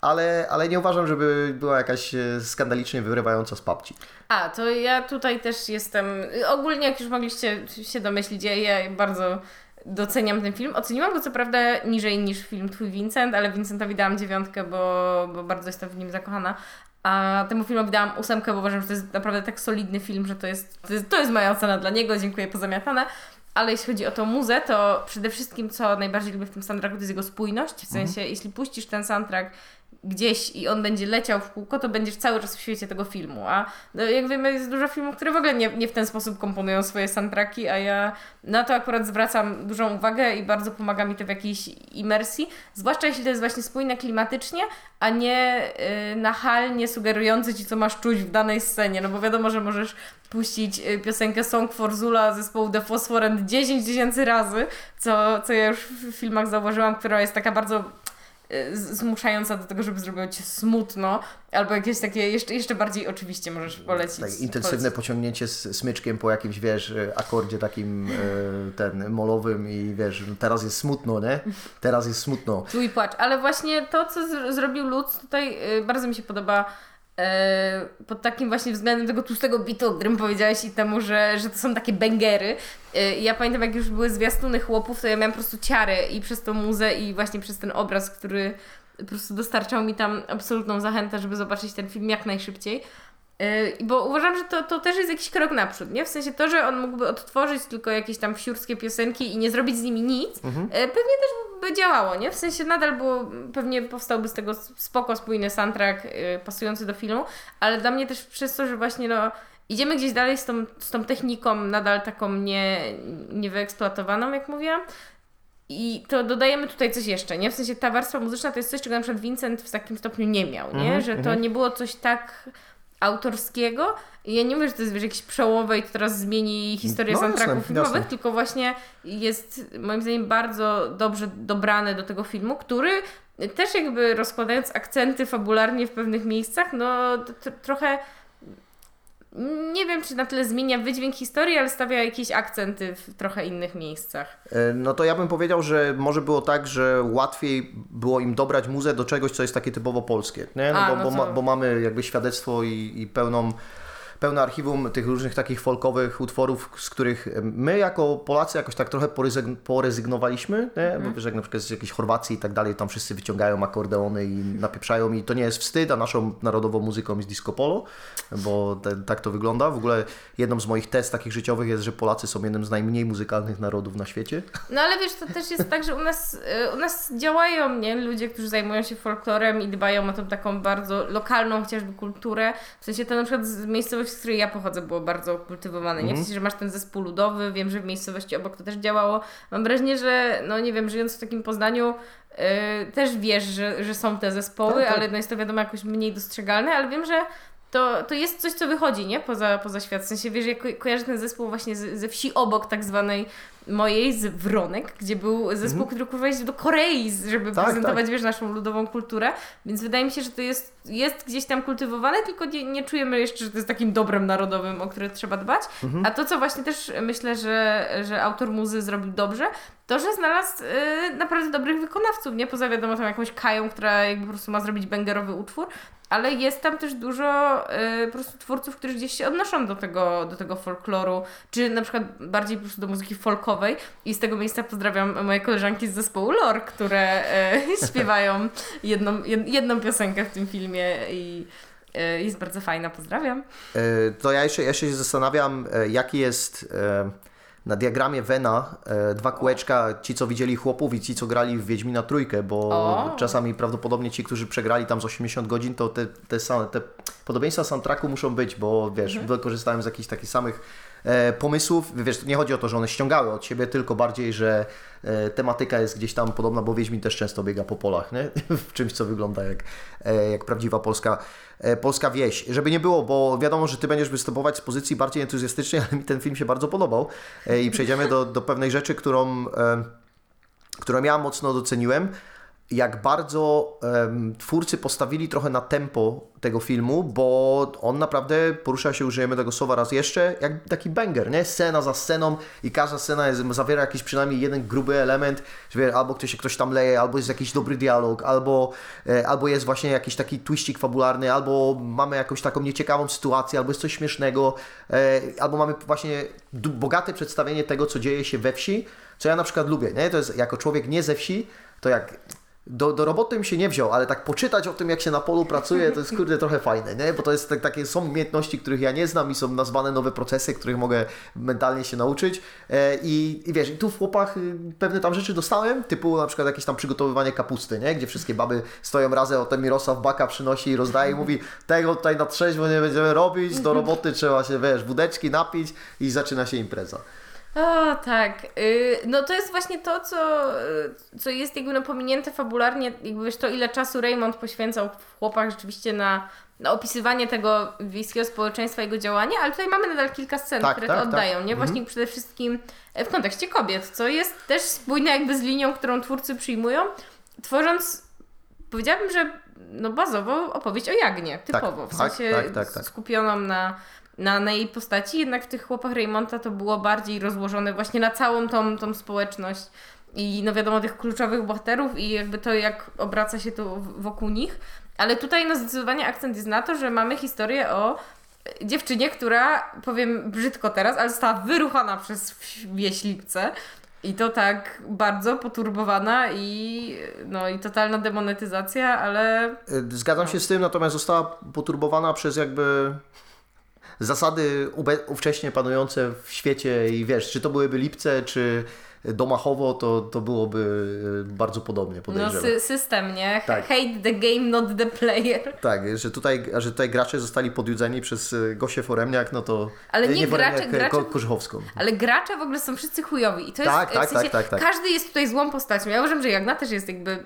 ale, ale nie uważam, żeby była jakaś skandalicznie wyrywająca z papci. A, to ja tutaj też jestem, ogólnie jak już mogliście się domyślić, ja, ja bardzo... doceniam ten film. Oceniłam go co prawda niżej niż film Twój Vincent, ale Vincentowi dałam dziewiątkę, bo, bo bardzo jestem w nim zakochana. A temu filmowi dałam ósemkę, bo uważam, że to jest naprawdę tak solidny film, że to jest, to jest, to jest moja ocena dla niego. Dziękuję, pozamiatane. Ale jeśli chodzi o tą muzę, to przede wszystkim co najbardziej lubię w tym soundtracku, to jest jego spójność. W sensie, mhm. jeśli puścisz ten soundtrack gdzieś i on będzie leciał w kółko, to będziesz cały czas w świecie tego filmu, a no, jak wiemy jest dużo filmów, które w ogóle nie, nie w ten sposób komponują swoje soundtracki, a ja na to akurat zwracam dużą uwagę i bardzo pomaga mi to w jakiejś imersji, zwłaszcza jeśli to jest właśnie spójne klimatycznie, a nie yy, nachalnie sugerujące ci, co masz czuć w danej scenie, no bo wiadomo, że możesz puścić piosenkę Song for Zula zespołu The Phosphorant dziesięć tysięcy razy, co, co ja już w filmach zauważyłam, która jest taka bardzo zmuszająca do tego, żeby zrobiło cię smutno, albo jakieś takie, jeszcze, jeszcze bardziej oczywiście możesz polecić. Tak, intensywne polecić. Pociągnięcie z smyczkiem po jakimś, wiesz, akordzie takim ten molowym i wiesz, teraz jest smutno, nie? Teraz jest smutno. Twój płacz, ale właśnie to, co z- zrobił Lutz tutaj bardzo mi się podoba pod takim właśnie względem tego tłustego bitu, o którym powiedziałeś i temu, że, że to są takie bangery. Ja pamiętam, jak już były zwiastuny chłopów, to ja miałam po prostu ciarę i przez tą muzę i właśnie przez ten obraz, który po prostu dostarczał mi tam absolutną zachętę, żeby zobaczyć ten film jak najszybciej. Bo uważam, że to, to też jest jakiś krok naprzód, nie? W sensie to, że on mógłby odtworzyć tylko jakieś tam wsiurskie piosenki i nie zrobić z nimi nic, mhm. pewnie też by działało, nie? W sensie nadal było, pewnie powstałby z tego spoko, spójny soundtrack yy, pasujący do filmu, ale dla mnie też przez to, że właśnie no, idziemy gdzieś dalej z tą, z tą techniką nadal taką nie, niewyeksploatowaną, jak mówiłam, i to dodajemy tutaj coś jeszcze, nie? W sensie ta warstwa muzyczna to jest coś, czego na przykład Vincent w takim stopniu nie miał, nie? Mhm, że to mhm. nie było coś tak... autorskiego. Ja nie mówię, że to jest wiesz, jakieś przełomowe i to teraz zmieni historię no, soundtracków filmowych, jasne. Tylko właśnie jest moim zdaniem bardzo dobrze dobrane do tego filmu, który też jakby rozkładając akcenty fabularnie w pewnych miejscach, no t- trochę nie wiem, czy na tyle zmienia wydźwięk historii, ale stawia jakieś akcenty w trochę innych miejscach. No to ja bym powiedział, że może było tak, że łatwiej było im dobrać muzę do czegoś, co jest takie typowo polskie, nie? No A, bo, no bo, ma, bo mamy jakby świadectwo i, i pełną pełne archiwum tych różnych takich folkowych utworów, z których my jako Polacy jakoś tak trochę poryzygn- porezygnowaliśmy, nie? Mhm. Bo wiesz, jak na przykład z jakiejś Chorwacji i tak dalej, tam wszyscy wyciągają akordeony i napieprzają i to nie jest wstyd, a naszą narodową muzyką jest disco polo, bo te, tak to wygląda. W ogóle jedną z moich tez takich życiowych jest, że Polacy są jednym z najmniej muzykalnych narodów na świecie. No ale wiesz, to też jest tak, że u nas, u nas działają, nie? Ludzie, którzy zajmują się folklorem i dbają o tą taką bardzo lokalną chociażby kulturę. W sensie to na przykład z miejscowości, z której ja pochodzę, było bardzo kultywowane. Nie? W sensie, że masz ten zespół ludowy, wiem, że w miejscowości obok to też działało. Mam wrażenie, że no nie wiem, żyjąc w takim Poznaniu, yy, też wiesz, że, że są te zespoły, tak, tak. ale no jest to wiadomo jakoś mniej dostrzegalne, ale wiem, że To, to jest coś, co wychodzi, nie? Poza, poza świat. W sensie, wiesz, ja ko- kojarzę ten zespół właśnie z, ze wsi obok tak zwanej mojej, z Wronek, gdzie był zespół, mm-hmm. który kurwa jeździł do Korei, żeby tak, prezentować, tak. wiesz, naszą ludową kulturę. Więc wydaje mi się, że to jest, jest gdzieś tam kultywowane, tylko nie, nie czujemy jeszcze, że to jest takim dobrem narodowym, o które trzeba dbać. Mm-hmm. A to, co właśnie też myślę, że, że autor muzy zrobił dobrze, to, że znalazł y, naprawdę dobrych wykonawców, nie? Poza wiadomo tam jakąś Kają, która jakby po prostu ma zrobić bangerowy utwór, ale jest tam też dużo y, po prostu twórców, którzy gdzieś się odnoszą do tego, do tego folkloru, czy na przykład bardziej po prostu do muzyki folkowej. I z tego miejsca pozdrawiam moje koleżanki z zespołu Lore, które y, śpiewają jedną, jed, jedną piosenkę w tym filmie i y, jest bardzo fajna, pozdrawiam. Y, to ja jeszcze, ja się zastanawiam, jaki jest... Y... na diagramie Vena e, dwa kółeczka, ci co widzieli Chłopów i ci co grali w Wiedźmina Trójkę, bo o. czasami prawdopodobnie ci, którzy przegrali tam z osiemdziesiąt godzin, to te, te same, te podobieństwa soundtracku muszą być, bo wiesz, mhm. wykorzystałem z jakichś takich samych e, pomysłów, wiesz, nie chodzi o to, że one ściągały od siebie, tylko bardziej, że e, tematyka jest gdzieś tam podobna, bo Wiedźmin też często biega po polach, nie? w czymś, co wygląda jak, e, jak prawdziwa polska Polska wieś. Żeby nie było, bo wiadomo, że ty będziesz występować z pozycji bardziej entuzjastycznej, ale mi ten film się bardzo podobał i przejdziemy do, do pewnej rzeczy, którą, którą ja mocno doceniłem. Jak bardzo um, twórcy postawili trochę na tempo tego filmu, bo on naprawdę porusza się, użyjemy tego słowa raz jeszcze, jak taki banger, nie? Scena za sceną i każda scena jest, zawiera jakiś przynajmniej jeden gruby element, że albo ktoś się ktoś tam leje, albo jest jakiś dobry dialog, albo, e, albo jest właśnie jakiś taki twistik fabularny, albo mamy jakąś taką nieciekawą sytuację, albo jest coś śmiesznego, e, albo mamy właśnie d- bogate przedstawienie tego, co dzieje się we wsi, co ja na przykład lubię, nie? To jest jako człowiek nie ze wsi, to jak Do, do roboty im się nie wziął, ale tak poczytać o tym, jak się na polu pracuje, to jest kurde trochę fajne, nie? Bo to jest tak, takie są umiejętności, których ja nie znam i są nazwane nowe procesy, których mogę mentalnie się nauczyć. E, i, I wiesz, i tu w Chłopach pewne tam rzeczy dostałem, typu na przykład jakieś tam przygotowywanie kapusty, nie? Gdzie wszystkie baby stoją razem, o ten Mirosław Baka przynosi i rozdaje i mówi, tego tutaj na trzeźwo nie będziemy robić, do roboty trzeba się, wiesz, wódeczki napić i zaczyna się impreza. O, tak. No to jest właśnie to, co, co jest jakby no pominięte fabularnie, jakby wiesz, to ile czasu Reymont poświęcał w Chłopach rzeczywiście na, na opisywanie tego wiejskiego społeczeństwa, jego działania, ale tutaj mamy nadal kilka scen, tak, które tak, to oddają, tak. nie? Właśnie mm-hmm. przede wszystkim w kontekście kobiet, co jest też spójne jakby z linią, którą twórcy przyjmują, tworząc, powiedziałabym, że no bazowo opowieść o Jagnie, typowo, tak, w sensie tak, tak, tak, skupioną na... Na, na jej postaci, jednak w tych Chłopach Reymonta to było bardziej rozłożone właśnie na całą tą, tą społeczność i no wiadomo tych kluczowych bohaterów i jakby to jak obraca się to wokół nich, ale tutaj no zdecydowanie akcent jest na to, że mamy historię o dziewczynie, która powiem brzydko teraz, ale została wyruchana przez wieśliwce i to tak bardzo poturbowana i no i totalna demonetyzacja, ale... Zgadzam no. się z tym, natomiast została poturbowana przez jakby... zasady ówcześnie panujące w świecie i wiesz, czy to byłyby Lipce, czy Domachowo, to, to byłoby bardzo podobnie, podejrzewam. No sy- system, nie? Tak. Hate the game, not the player. Tak, że tutaj, że tutaj gracze zostali podjudzeni przez Gosię Foremniak, no to... Ale nie, nie gracze, gracze... Ko- Korzchowską. Ale gracze w ogóle są wszyscy chujowi i to tak, jest... Tak, w sensie, tak, tak, tak. Każdy jest tutaj złą postacią. Ja uważam, że Jagna też jest jakby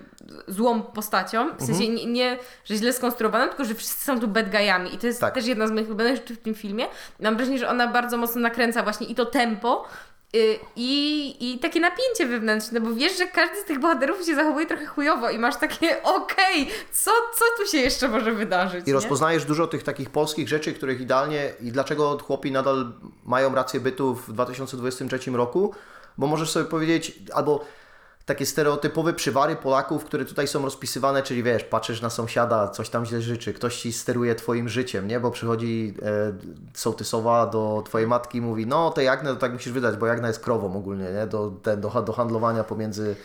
złą postacią, w sensie mhm. nie, nie, że źle skonstruowaną, tylko że wszyscy są tu bad guyami i to jest tak. też jedna z moich ulubionych rzeczy w tym filmie. Mam wrażenie, że ona bardzo mocno nakręca właśnie i to tempo, I, I takie napięcie wewnętrzne, bo wiesz, że każdy z tych bohaterów się zachowuje trochę chujowo i masz takie okej, okay, co, co tu się jeszcze może wydarzyć? I rozpoznajesz nie? dużo tych takich polskich rzeczy, których idealnie i dlaczego Chłopi nadal mają rację bytu w dwa tysiące dwudziestym trzecim roku, bo możesz sobie powiedzieć, albo takie stereotypowe przywary Polaków, które tutaj są rozpisywane, czyli wiesz, patrzysz na sąsiada, coś tam źle życzy, ktoś ci steruje twoim życiem, nie? Bo przychodzi e, sołtysowa do twojej matki i mówi, no te Jagnę to tak musisz wydać, bo Jagna jest krową ogólnie, nie? Do, te, do, do handlowania pomiędzy,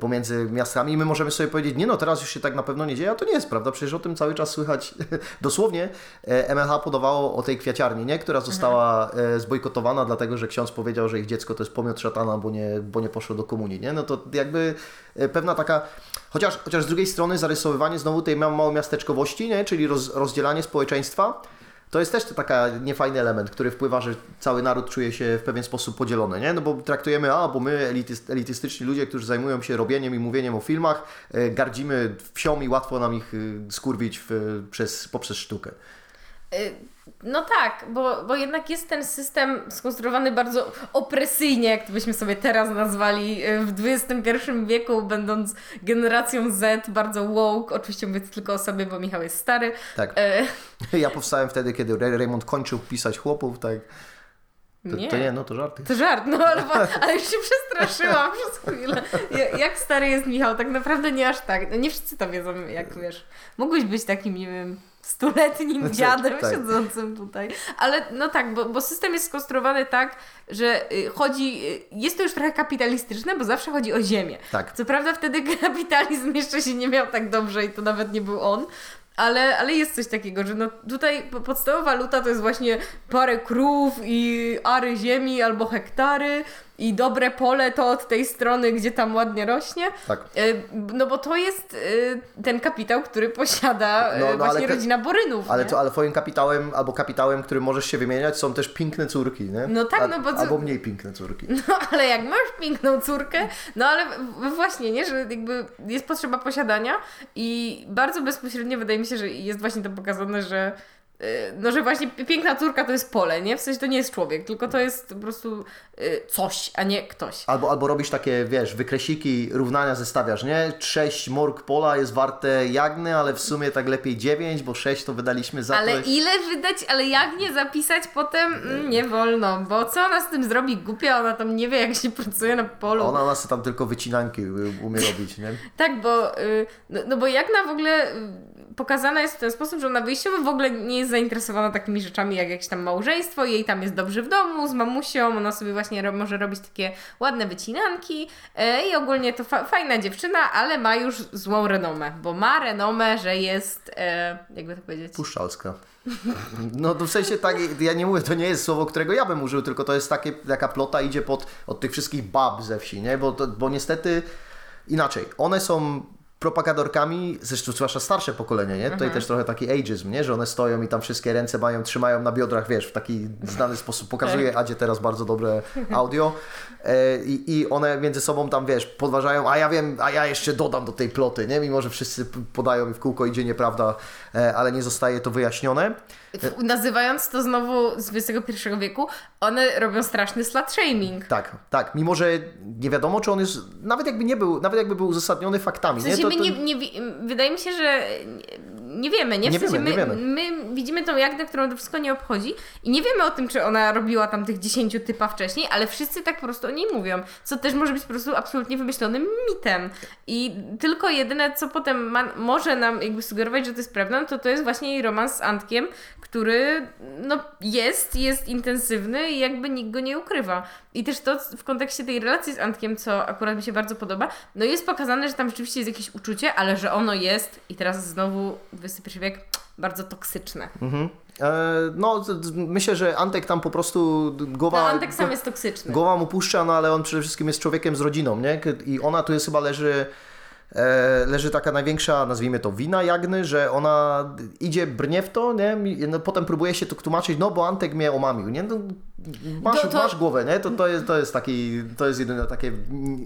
pomiędzy miastami i my możemy sobie powiedzieć, nie no, teraz już się tak na pewno nie dzieje, a to nie jest prawda, przecież o tym cały czas słychać. Dosłownie M L H podawało o tej kwiaciarni, nie? Która została mhm. zbojkotowana, dlatego że ksiądz powiedział, że ich dziecko to jest pomiot szatana, bo nie, bo nie poszło do komunii, nie? No to jakby pewna taka, chociaż, chociaż z drugiej strony zarysowywanie znowu tej małomiasteczkowości, nie? Czyli roz, rozdzielanie społeczeństwa, to jest też taki niefajny element, który wpływa, że cały naród czuje się w pewien sposób podzielony, nie? No bo traktujemy, a bo my elityst, elitystyczni ludzie, którzy zajmują się robieniem i mówieniem o filmach, gardzimy wsią i łatwo nam ich skurwić w, przez, poprzez sztukę. No tak, bo, bo jednak jest ten system skonstruowany bardzo opresyjnie, jak to byśmy sobie teraz nazwali w dwudziestym pierwszym wieku, będąc generacją Z, bardzo woke, oczywiście mówię tylko o sobie, bo Michał jest stary. Tak, ja powstałem wtedy, kiedy Reymont kończył pisać Chłopów, tak. To nie. to nie, no to żart. To żart, no ale, ale już się przestraszyłam przez chwilę. Jak stary jest Michał, tak naprawdę nie aż tak. No nie wszyscy to wiedzą, jak wiesz. Mógłbyś być takim, nie wiem, stuletnim dziadem tak, tak. siedzącym tutaj. Ale no tak, bo, bo system jest skonstruowany tak, że chodzi, jest to już trochę kapitalistyczne, bo zawsze chodzi o ziemię. Tak. Co prawda wtedy kapitalizm jeszcze się nie miał tak dobrze i to nawet nie był on. Ale, ale jest coś takiego, że no tutaj podstawowa waluta to jest właśnie parę krów i ary ziemi albo hektary i dobre pole to od tej strony, gdzie tam ładnie rośnie. Tak. No bo to jest ten kapitał, który posiada no, no, właśnie ten, rodzina Borynów. Ale, to, ale twoim kapitałem albo kapitałem, który możesz się wymieniać, są też piękne córki, nie? No tak, A, no bo... Albo mniej piękne córki. No ale jak masz piękną córkę, no ale właśnie, nie? Że jakby jest potrzeba posiadania i bardzo bezpośrednio wydaje mi się, że jest właśnie to pokazane, że no, że właśnie piękna córka to jest pole, nie? W sensie to nie jest człowiek, tylko to jest po prostu coś, a nie ktoś. Albo, albo robisz takie, wiesz, wykresiki, równania zestawiasz, nie? sześć morg pola jest warte Jagny, ale w sumie tak lepiej dziewięć, bo sześć to wydaliśmy za... Ale to... ile wydać, ale Jagnie zapisać potem mm, nie wolno, bo co ona z tym zrobi? Głupia, ona tam nie wie, jak się pracuje na polu. Ona ona sobie tam tylko wycinanki umie robić, nie? Tak, bo, no, no bo Jagna w ogóle... pokazana jest w ten sposób, że ona wyjściowo w ogóle nie jest zainteresowana takimi rzeczami jak jakieś tam małżeństwo, jej tam jest dobrze w domu z mamusią, ona sobie właśnie ro- może robić takie ładne wycinanki yy, i ogólnie to fa- fajna dziewczyna, ale ma już złą renomę, bo ma renomę, że jest yy, jakby to powiedzieć... Puszczalska. No to w sensie tak, ja nie mówię, to nie jest słowo, którego ja bym użył, tylko to jest takie, taka plota idzie pod, od tych wszystkich bab ze wsi, nie? Bo, to, bo niestety inaczej, one są... propagatorkami, zresztą zwłaszcza starsze pokolenie, nie? Tutaj mhm. też trochę taki ageism, nie? Że one stoją i tam wszystkie ręce mają, trzymają na biodrach, wiesz, w taki znany sposób. Pokazuje Adzie teraz bardzo dobre audio e, i one między sobą tam, wiesz, podważają, a ja wiem, a ja jeszcze dodam do tej ploty, nie? Mimo że wszyscy podają i w kółko idzie nieprawda, e, ale nie zostaje to wyjaśnione. Nazywając to znowu z dwudziestego pierwszego wieku, one robią straszny slut shaming. Tak, tak. Mimo że nie wiadomo, czy on jest, nawet jakby nie był, nawet jakby był uzasadniony faktami, w sensie nie? To, to... Nie, nie, wydaje mi się, że nie wiemy, nie? W nie sensie wiemy, nie my, wiemy. My widzimy tą Jagnę, którą to wszystko nie obchodzi i nie wiemy o tym, czy ona robiła tam tych dziesięciu typa wcześniej, ale wszyscy tak po prostu o niej mówią, co też może być po prostu absolutnie wymyślonym mitem. I tylko jedyne, co potem ma, może nam jakby sugerować, że to jest prawda, to to jest właśnie jej romans z Antkiem, który no, jest, jest intensywny i jakby nikt go nie ukrywa. I też to w kontekście tej relacji z Antkiem, co akurat mi się bardzo podoba, no jest pokazane, że tam rzeczywiście jest jakieś uczucie, ale że ono jest, i teraz znowu dwudziesty pierwszy wiek, bardzo toksyczne. Mhm. No, myślę, że Antek tam po prostu głowa... No, Antek sam jest toksyczny. Głowa mu puszcza, no ale on przede wszystkim jest człowiekiem z rodziną, nie? I ona tu jest chyba leży... leży taka największa, nazwijmy to, wina Jagny, że ona idzie, brnie w to, nie? No, potem próbuje się to tłumaczyć, no bo Antek mnie omamił, nie? No, masz, to, to... masz głowę, nie? To, to, jest, to jest taki, to jest jedyna taka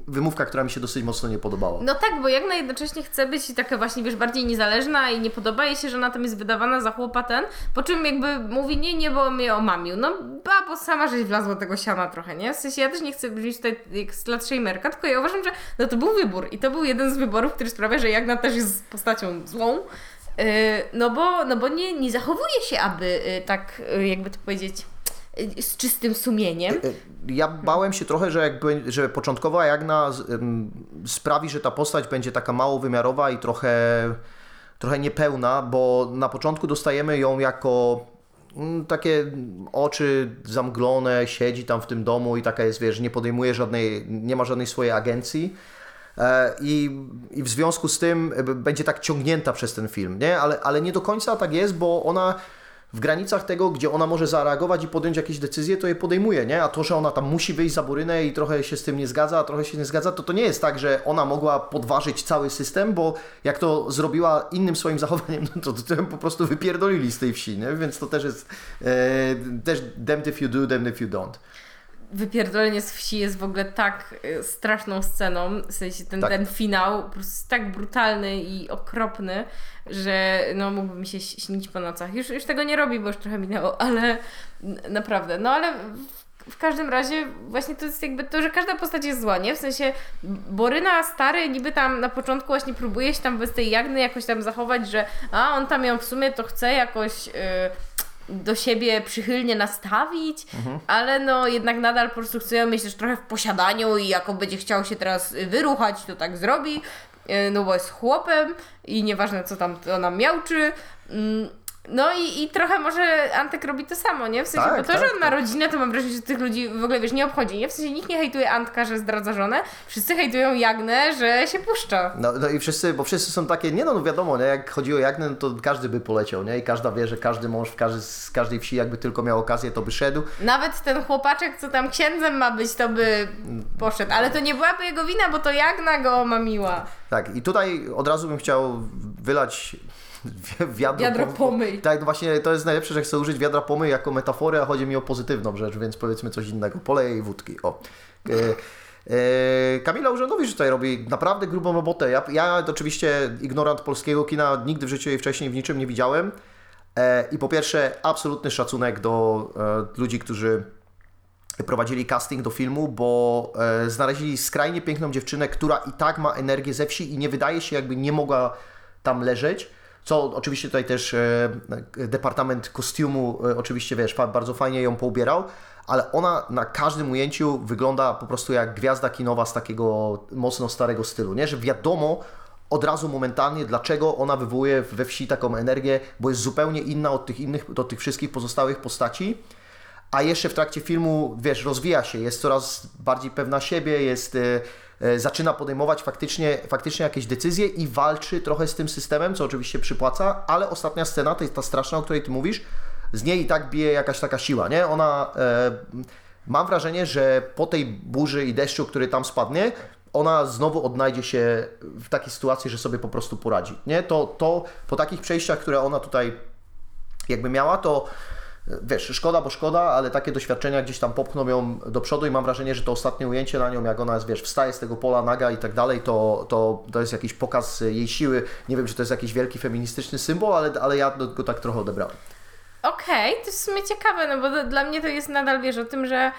wymówka, która mi się dosyć mocno nie podobała. No tak, bo Jagna jednocześnie chce być taka właśnie, wiesz, bardziej niezależna i nie podoba jej się, że ona tam jest wydawana za chłopa ten, po czym jakby mówi, nie, nie, bo mnie omamił. No babo, sama żeś wlazła tego siana trochę, nie? W sensie ja też nie chcę brzmieć tutaj jak slut shamerka, tylko ja uważam, że no to był wybór i to był jeden z wyborów, który sprawia, że Jagna też jest postacią złą, no bo, no bo nie, nie zachowuje się aby tak, jakby to powiedzieć, z czystym sumieniem. Ja bałem się trochę, że, jakby, że początkowa Jagna sprawi, że ta postać będzie taka małowymiarowa i trochę, trochę niepełna, bo na początku dostajemy ją jako takie oczy zamglone, siedzi tam w tym domu i taka jest, wiesz, nie podejmuje żadnej, nie ma żadnej swojej agencji. I, i w związku z tym będzie tak ciągnięta przez ten film, nie? Ale, ale nie do końca tak jest, bo ona w granicach tego, gdzie ona może zareagować i podjąć jakieś decyzje, to je podejmuje, nie? A to, że ona tam musi wyjść za Borynę i trochę się z tym nie zgadza, a trochę się nie zgadza, to to nie jest tak, że ona mogła podważyć cały system, bo jak to zrobiła innym swoim zachowaniem, no to, to po prostu wypierdolili z tej wsi, nie? Więc to też jest e, też damned if you do, damned if you don't. Wypierdolenie z wsi jest w ogóle tak straszną sceną, w sensie ten, tak. ten finał po prostu jest tak brutalny i okropny, że no mógłby mi się śnić po nocach. Już, już tego nie robi, bo już trochę minęło, ale naprawdę, no ale w, w każdym razie właśnie to jest jakby to, że każda postać jest zła, nie? W sensie Boryna stary niby tam na początku właśnie próbuje się tam bez tej Jagny jakoś tam zachować, że a on tam ją w sumie to chce jakoś... Yy, do siebie przychylnie nastawić, mhm. ale no jednak nadal po prostu chce ją mieć też trochę w posiadaniu i jako będzie chciał się teraz wyruchać, to tak zrobi, no bo jest chłopem i nieważne co tam to nam miałczy. No i, i trochę może Antek robi to samo, nie? W sensie, tak, bo to, tak, że on ma rodzinę, to mam wrażenie, że tych ludzi w ogóle, wiesz, nie obchodzi, nie? W sensie nikt nie hejtuje Antka, że zdradza żonę, wszyscy hejtują Jagnę, że się puszcza. No, no i wszyscy, bo wszyscy są takie, nie no, no wiadomo, nie? Jak chodzi o Jagnę, no to każdy by poleciał, nie? I każda wie, że każdy mąż w każdy, z każdej wsi jakby tylko miał okazję, to by szedł. Nawet ten chłopaczek, co tam księdzem ma być, to by poszedł, ale to nie byłaby jego wina, bo to Jagna go omamiła. Tak, i tutaj od razu bym chciał wylać... Wiadro, wiadro pomyj. Tak, właśnie to jest najlepsze, że chcę użyć wiadra pomyj jako metaforę, a chodzi mi o pozytywną rzecz, więc powiedzmy coś innego. Polej wódki. O. E, e, Kamila Urzędowicz tutaj robi naprawdę grubą robotę. Ja, ja oczywiście ignorant polskiego kina, nigdy w życiu jej wcześniej w niczym nie widziałem. E, I po pierwsze absolutny szacunek do e, ludzi, którzy prowadzili casting do filmu, bo e, znaleźli skrajnie piękną dziewczynę, która i tak ma energię ze wsi i nie wydaje się jakby nie mogła tam leżeć. Co oczywiście tutaj też e, departament kostiumu, e, oczywiście wiesz, fa, bardzo fajnie ją poubierał, ale ona na każdym ujęciu wygląda po prostu jak gwiazda kinowa z takiego mocno starego stylu, nie? Że wiadomo od razu momentalnie, dlaczego ona wywołuje we wsi taką energię, bo jest zupełnie inna od tych innych, od tych wszystkich pozostałych postaci, a jeszcze w trakcie filmu, wiesz, rozwija się, jest coraz bardziej pewna siebie, jest... E, zaczyna podejmować faktycznie, faktycznie jakieś decyzje i walczy trochę z tym systemem, co oczywiście przypłaca, ale ostatnia scena, to jest ta straszna, o której ty mówisz, z niej i tak bije jakaś taka siła, nie? Ona, e, mam wrażenie, że po tej burzy i deszczu, który tam spadnie, ona znowu odnajdzie się w takiej sytuacji, że sobie po prostu poradzi, nie? To, to po takich przejściach, które ona tutaj jakby miała, to wiesz, szkoda, bo szkoda, ale takie doświadczenia gdzieś tam popchną ją do przodu i mam wrażenie, że to ostatnie ujęcie na nią, jak ona jest, wiesz, wstaje z tego pola naga i tak dalej, to, to, to jest jakiś pokaz jej siły. Nie wiem, czy to jest jakiś wielki feministyczny symbol, ale, ale ja go tak trochę odebrałem. Okej, okay, to jest w sumie ciekawe, no bo to, dla mnie to jest nadal, wiesz, o tym, że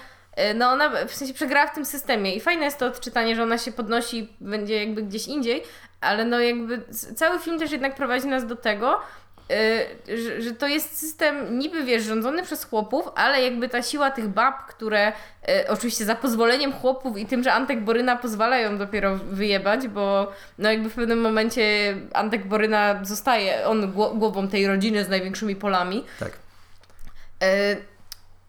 no ona w sensie przegrała w tym systemie i fajne jest to odczytanie, że ona się podnosi i będzie jakby gdzieś indziej, ale no jakby cały film też jednak prowadzi nas do tego, Yy, że, że to jest system niby, wiesz, rządzony przez chłopów, ale jakby ta siła tych bab, które yy, oczywiście za pozwoleniem chłopów i tym, że Antek Boryna pozwala ją dopiero wyjebać, bo no jakby w pewnym momencie Antek Boryna zostaje, on gło- głową tej rodziny z największymi polami. Tak. Yy,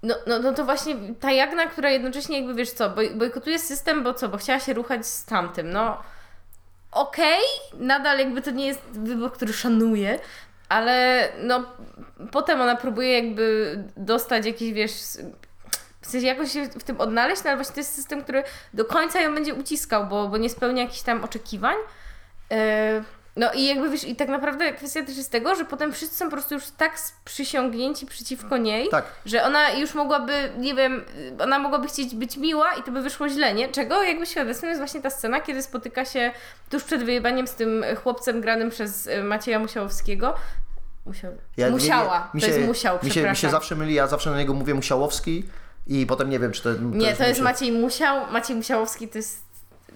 No, no, no to właśnie ta Jagna, która jednocześnie jakby, wiesz co, boj- bojkotuje system, bo co, bo chciała się ruchać z tamtym, no okej, okay, nadal jakby to nie jest wybór, który szanuję, ale no potem ona próbuje jakby dostać jakieś, wiesz, w sensie jakoś się w tym odnaleźć, no ale właśnie to jest system, który do końca ją będzie uciskał, bo, bo nie spełnia jakichś tam oczekiwań. Yy, no i jakby, wiesz, i tak naprawdę kwestia też jest tego, że potem wszyscy są po prostu już tak sprzysiągnięci przeciwko niej, tak, że ona już mogłaby, nie wiem, ona mogłaby chcieć być miła i to by wyszło źle, nie? Czego jakby świadectwem jest właśnie ta scena, kiedy spotyka się tuż przed wyjebaniem z tym chłopcem granym przez Macieja Musiałowskiego. Musiał... Ja, Musiała, mi, mi się, to jest Musiał, mi się, mi się zawsze myli, ja zawsze na niego mówię Musiałowski i potem nie wiem, czy to... to nie, jest to jest Musiał. Maciej Musiał, Maciej Musiałowski to jest...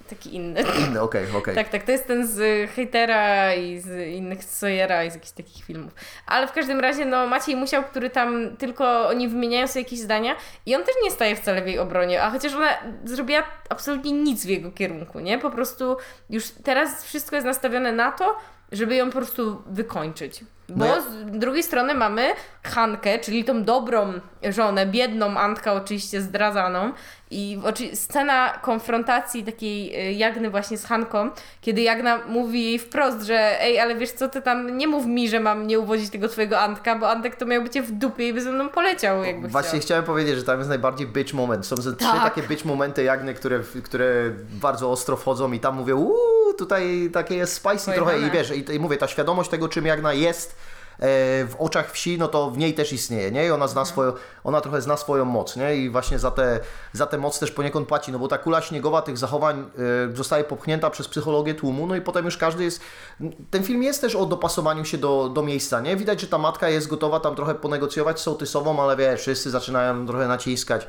taki inny. Inny, okej, okay, okej. Okay. Tak, tak, to jest ten z Hejtera i z innych, z Sawyera i z jakichś takich filmów. Ale w każdym razie, no Maciej Musiał, który tam tylko oni wymieniają sobie jakieś zdania i on też nie staje wcale w jej obronie, a chociaż ona zrobiła absolutnie nic w jego kierunku, nie? Po prostu już teraz wszystko jest nastawione na to, żeby ją po prostu wykończyć. Bo no ja... z drugiej strony mamy Hankę, czyli tą dobrą żonę, biedną Antka oczywiście zdradzaną. I oczy... scena konfrontacji takiej Jagny właśnie z Hanką, kiedy Jagna mówi jej wprost, że ej, ale wiesz co, ty tam nie mów mi, że mam nie uwodzić tego twojego Antka, bo Antek to miałby cię w dupie i by ze mną poleciał, jakby Właśnie chciał. Chciałem powiedzieć, że tam jest najbardziej bitch moment. Są ze tak. trzy takie bitch momenty Jagny, które, które bardzo ostro wchodzą i tam mówię, uuu, tutaj takie jest spicy Pojechane. trochę i wiesz, i, i mówię, ta świadomość tego, czym Jagna jest w oczach wsi, no to w niej też istnieje, nie? I ona zna swoją, ona trochę zna swoją moc, nie? I właśnie za tę za te moc też poniekąd płaci, no bo ta kula śniegowa tych zachowań zostaje popchnięta przez psychologię tłumu, no i potem już każdy jest... Ten film jest też o dopasowaniu się do, do miejsca, nie? Widać, że ta matka jest gotowa tam trochę ponegocjować z sołtysową, ale wiesz, wszyscy zaczynają trochę naciskać.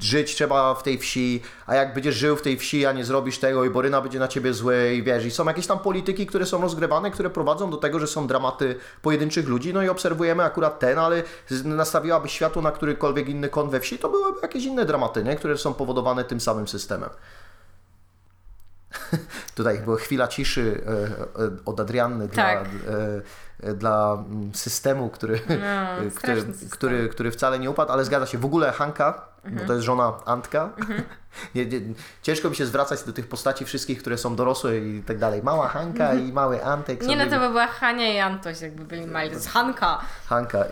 Żyć trzeba w tej wsi, a jak będziesz żył w tej wsi, a nie zrobisz tego i Boryna będzie na ciebie zły i wiesz, i są jakieś tam polityki, które są rozgrywane, które prowadzą do tego, że są dramaty pojedyncze ludzi, no i obserwujemy akurat ten, ale nastawiłaby światło na którykolwiek inny kąt we wsi, to byłyby jakieś inne dramaty, nie? Które są powodowane tym samym systemem. Tutaj była chwila ciszy e, e, od Adrianny tak. dla, e, dla systemu, który, no, który, system. który, który wcale nie upadł, ale zgadza się. W ogóle Hanka, mhm. bo to jest żona Antka, mhm. nie, nie, ciężko mi się zwracać do tych postaci wszystkich, które są dorosłe i tak dalej. Mała Hanka mhm. i mały Antek. Nie, no to by była Hania i Antoś, jakby byli mali. To jest Hanka. Hanka. E,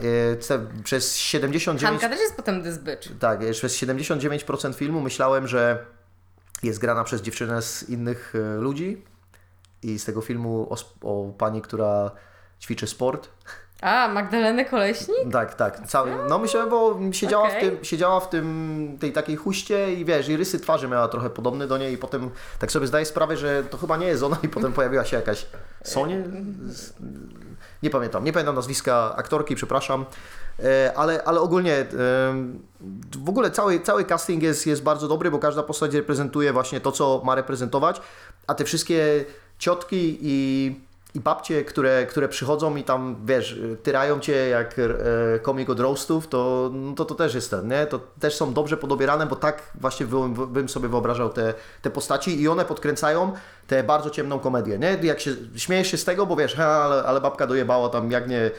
przez siedemdziesiąt dziewięć procent... Hanka też jest potem dysbycz. Tak, przez siedemdziesiąt dziewięć procent filmu myślałem, że jest grana przez dziewczynę z innych ludzi i z tego filmu o, o pani, która ćwiczy sport. A, Magdalenę Koleśnik? Tak, tak. Cały, no myślałem, bo siedziała okay. w tym, siedziała w tym, tej takiej huście i wiesz, i rysy twarzy miała trochę podobne do niej i potem tak sobie zdaję sprawę, że to chyba nie jest ona i potem pojawiła się jakaś Sonia? Nie pamiętam, nie pamiętam nazwiska aktorki, przepraszam. Ale, ale ogólnie w ogóle cały, cały casting jest, jest bardzo dobry, bo każda postać reprezentuje właśnie to, co ma reprezentować, a te wszystkie ciotki i, i babcie, które, które przychodzą i tam, wiesz, tyrają cię jak komik od roastów, to, to to też jest ten, nie? To też są dobrze podobierane, bo tak właśnie bym, bym sobie wyobrażał te, te postaci i one podkręcają tę bardzo ciemną komedię, nie? Jak się śmiejesz się z tego, bo wiesz, ha, ale, ale babka dojebała tam jak nie...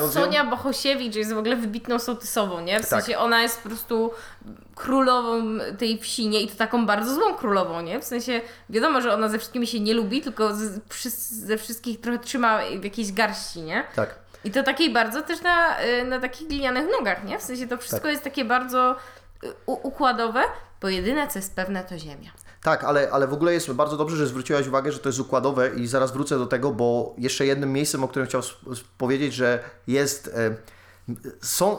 No, Sonia Bohosiewicz jest w ogóle wybitną sołtysową, nie? W sensie tak. ona jest po prostu królową tej wsi, nie? I to taką bardzo złą królową, nie? W sensie wiadomo, że ona ze wszystkimi się nie lubi, tylko z, przy, ze wszystkich trochę trzyma w jakiejś garści, nie? Tak. I to takiej bardzo też na, na takich glinianych nogach, nie? W sensie to wszystko tak. jest takie bardzo u- układowe, bo jedyne co jest pewne to ziemia. Tak, ale, ale w ogóle jest bardzo dobrze, że zwróciłaś uwagę, że to jest układowe i zaraz wrócę do tego, bo jeszcze jednym miejscem, o którym chciałem powiedzieć, że jest... E, są,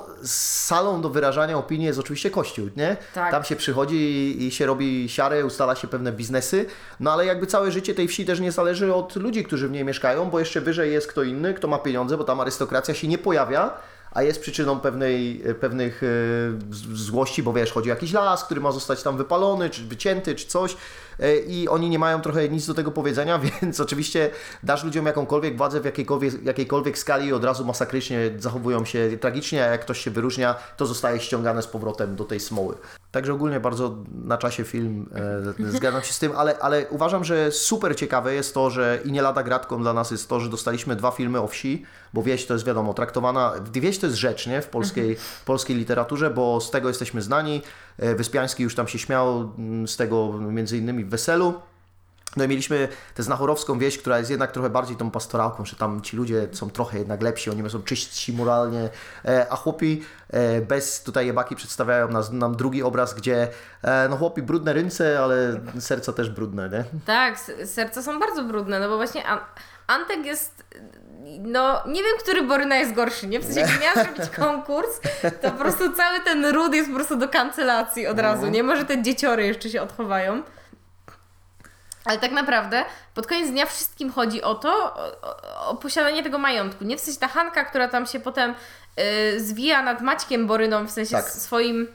salą do wyrażania opinii jest oczywiście kościół, nie? Tak. Tam się przychodzi i, i się robi siarę, ustala się pewne biznesy, no ale jakby całe życie tej wsi też nie zależy od ludzi, którzy w niej mieszkają, bo jeszcze wyżej jest kto inny, kto ma pieniądze, bo tam arystokracja się nie pojawia, a jest przyczyną pewnej, pewnych złości, bo wiesz, chodzi o jakiś las, który ma zostać tam wypalony, czy wycięty, czy coś i oni nie mają trochę nic do tego powiedzenia, więc oczywiście dasz ludziom jakąkolwiek władzę w jakiejkolwiek, jakiejkolwiek skali i od razu masakrycznie zachowują się tragicznie, a jak ktoś się wyróżnia, to zostaje ściągane z powrotem do tej smoły. Także ogólnie bardzo na czasie film, e, zgadzam się z tym, ale, ale uważam, że super ciekawe jest to, że i nie lada gratką dla nas jest to, że dostaliśmy dwa filmy o wsi, bo wieś to jest wiadomo traktowana, wieś to jest rzecz, nie? W polskiej, polskiej literaturze, bo z tego jesteśmy znani, Wyspiański już tam się śmiał z tego między innymi w Weselu. No i mieliśmy tę znachorowską wieś, która jest jednak trochę bardziej tą pastorałką, że tam ci ludzie są trochę jednak lepsi, oni są czyści moralnie, a chłopi bez tutaj jebaki przedstawiają nas, nam drugi obraz, gdzie no chłopi brudne ręce, ale serca też brudne, nie? Tak, serca są bardzo brudne, no bo właśnie Antek jest... No, nie wiem, który Boryna jest gorszy, nie? W sensie, jak miałam robić konkurs, to po prostu cały ten ród jest po prostu do kancelacji od razu, nie? Może te dzieciory jeszcze się odchowają. Ale tak naprawdę pod koniec dnia wszystkim chodzi o to, o, o posiadanie tego majątku, nie? W sensie ta Hanka, która tam się potem y, zwija nad Maćkiem Boryną, w sensie tak. swoim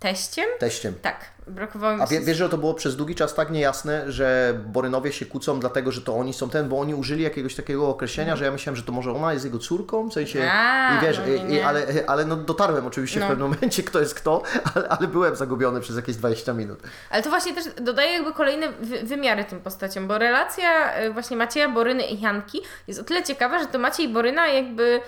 Teściem? Teściem. Tak. Brakowało mi... A wiesz, że to było przez długi czas tak niejasne, że Borynowie się kłócą dlatego, że to oni są ten, bo oni użyli jakiegoś takiego określenia, mm. że ja myślałem, że to może ona jest jego córką, w sensie... A, i wiesz, no nie, nie. I, ale, ale no dotarłem oczywiście no. w pewnym momencie, kto jest kto, ale, ale byłem zagubiony przez jakieś dwadzieścia minut. Ale to właśnie też dodaje jakby kolejne wy- wymiary tym postaciom, bo relacja właśnie Macieja Boryny i Hanki jest o tyle ciekawa, że to Maciej Boryna jakby...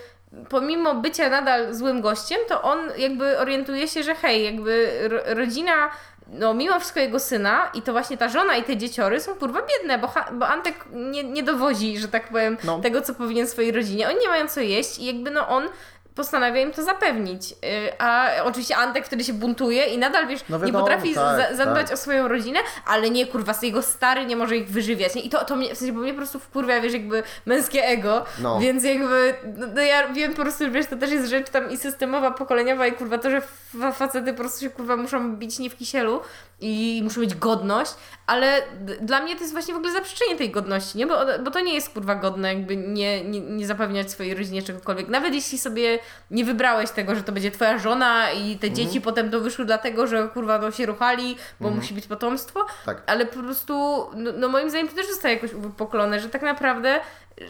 pomimo bycia nadal złym gościem, to on jakby orientuje się, że hej, jakby ro- rodzina, no mimo wszystko jego syna i to właśnie ta żona i te dzieciory są kurwa biedne, bo, ha- bo Antek nie, nie dowozi, że tak powiem, no. tego, co powinien swojej rodzinie. Oni nie mają co jeść i jakby no on postanawia im to zapewnić. A oczywiście Antek, który się buntuje i nadal, wiesz, no wiadomo, nie potrafi tak, za- zadbać tak. o swoją rodzinę, ale nie, kurwa, jego stary nie może ich wyżywiać. Nie? I to, to mnie, w sensie, bo mnie po prostu wkurwia, wiesz, jakby męskie ego, no. więc jakby, no ja wiem po prostu, wiesz, to też jest rzecz tam i systemowa, pokoleniowa i kurwa to, że fa- facety po prostu się, kurwa, muszą bić nie w kisielu i muszą mieć godność, ale d- dla mnie to jest właśnie w ogóle zaprzeczenie tej godności, nie? Bo, bo to nie jest, kurwa, godne, jakby nie, nie, nie zapewniać swojej rodzinie czegokolwiek. Nawet jeśli sobie nie wybrałeś tego, że to będzie twoja żona i te mm. dzieci potem to wyszły dlatego, że kurwa no się ruchali, bo mm. musi być potomstwo, tak. ale po prostu no, no moim zdaniem to też zostaje jakoś uwypuklone, że tak naprawdę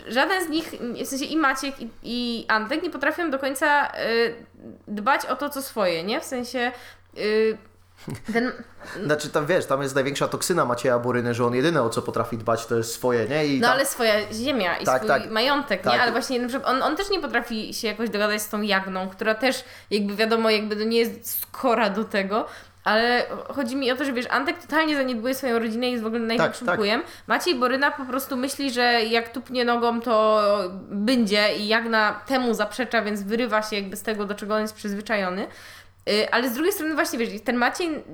żaden z nich, w sensie i Maciek i, i Antek nie potrafią do końca y, dbać o to, co swoje, nie? W sensie... Y, Ten... Znaczy tam wiesz, tam jest największa toksyna Macieja Boryny, że on jedyne o co potrafi dbać to jest swoje, nie? I no tam... ale swoja ziemia i tak, swój tak, majątek, tak. nie? Ale właśnie na przykład on, on też nie potrafi się jakoś dogadać z tą Jagną, która też jakby wiadomo jakby nie jest skora do tego. Ale chodzi mi o to, że wiesz, Antek totalnie zaniedbuje swoją rodzinę i jest w ogóle największym tak, chujem. Tak. Maciej Boryna po prostu myśli, że jak tupnie nogą, to będzie i Jagna temu zaprzecza, więc wyrywa się jakby z tego, do czego on jest przyzwyczajony. Ale z drugiej strony właśnie, wiesz, ten Maciej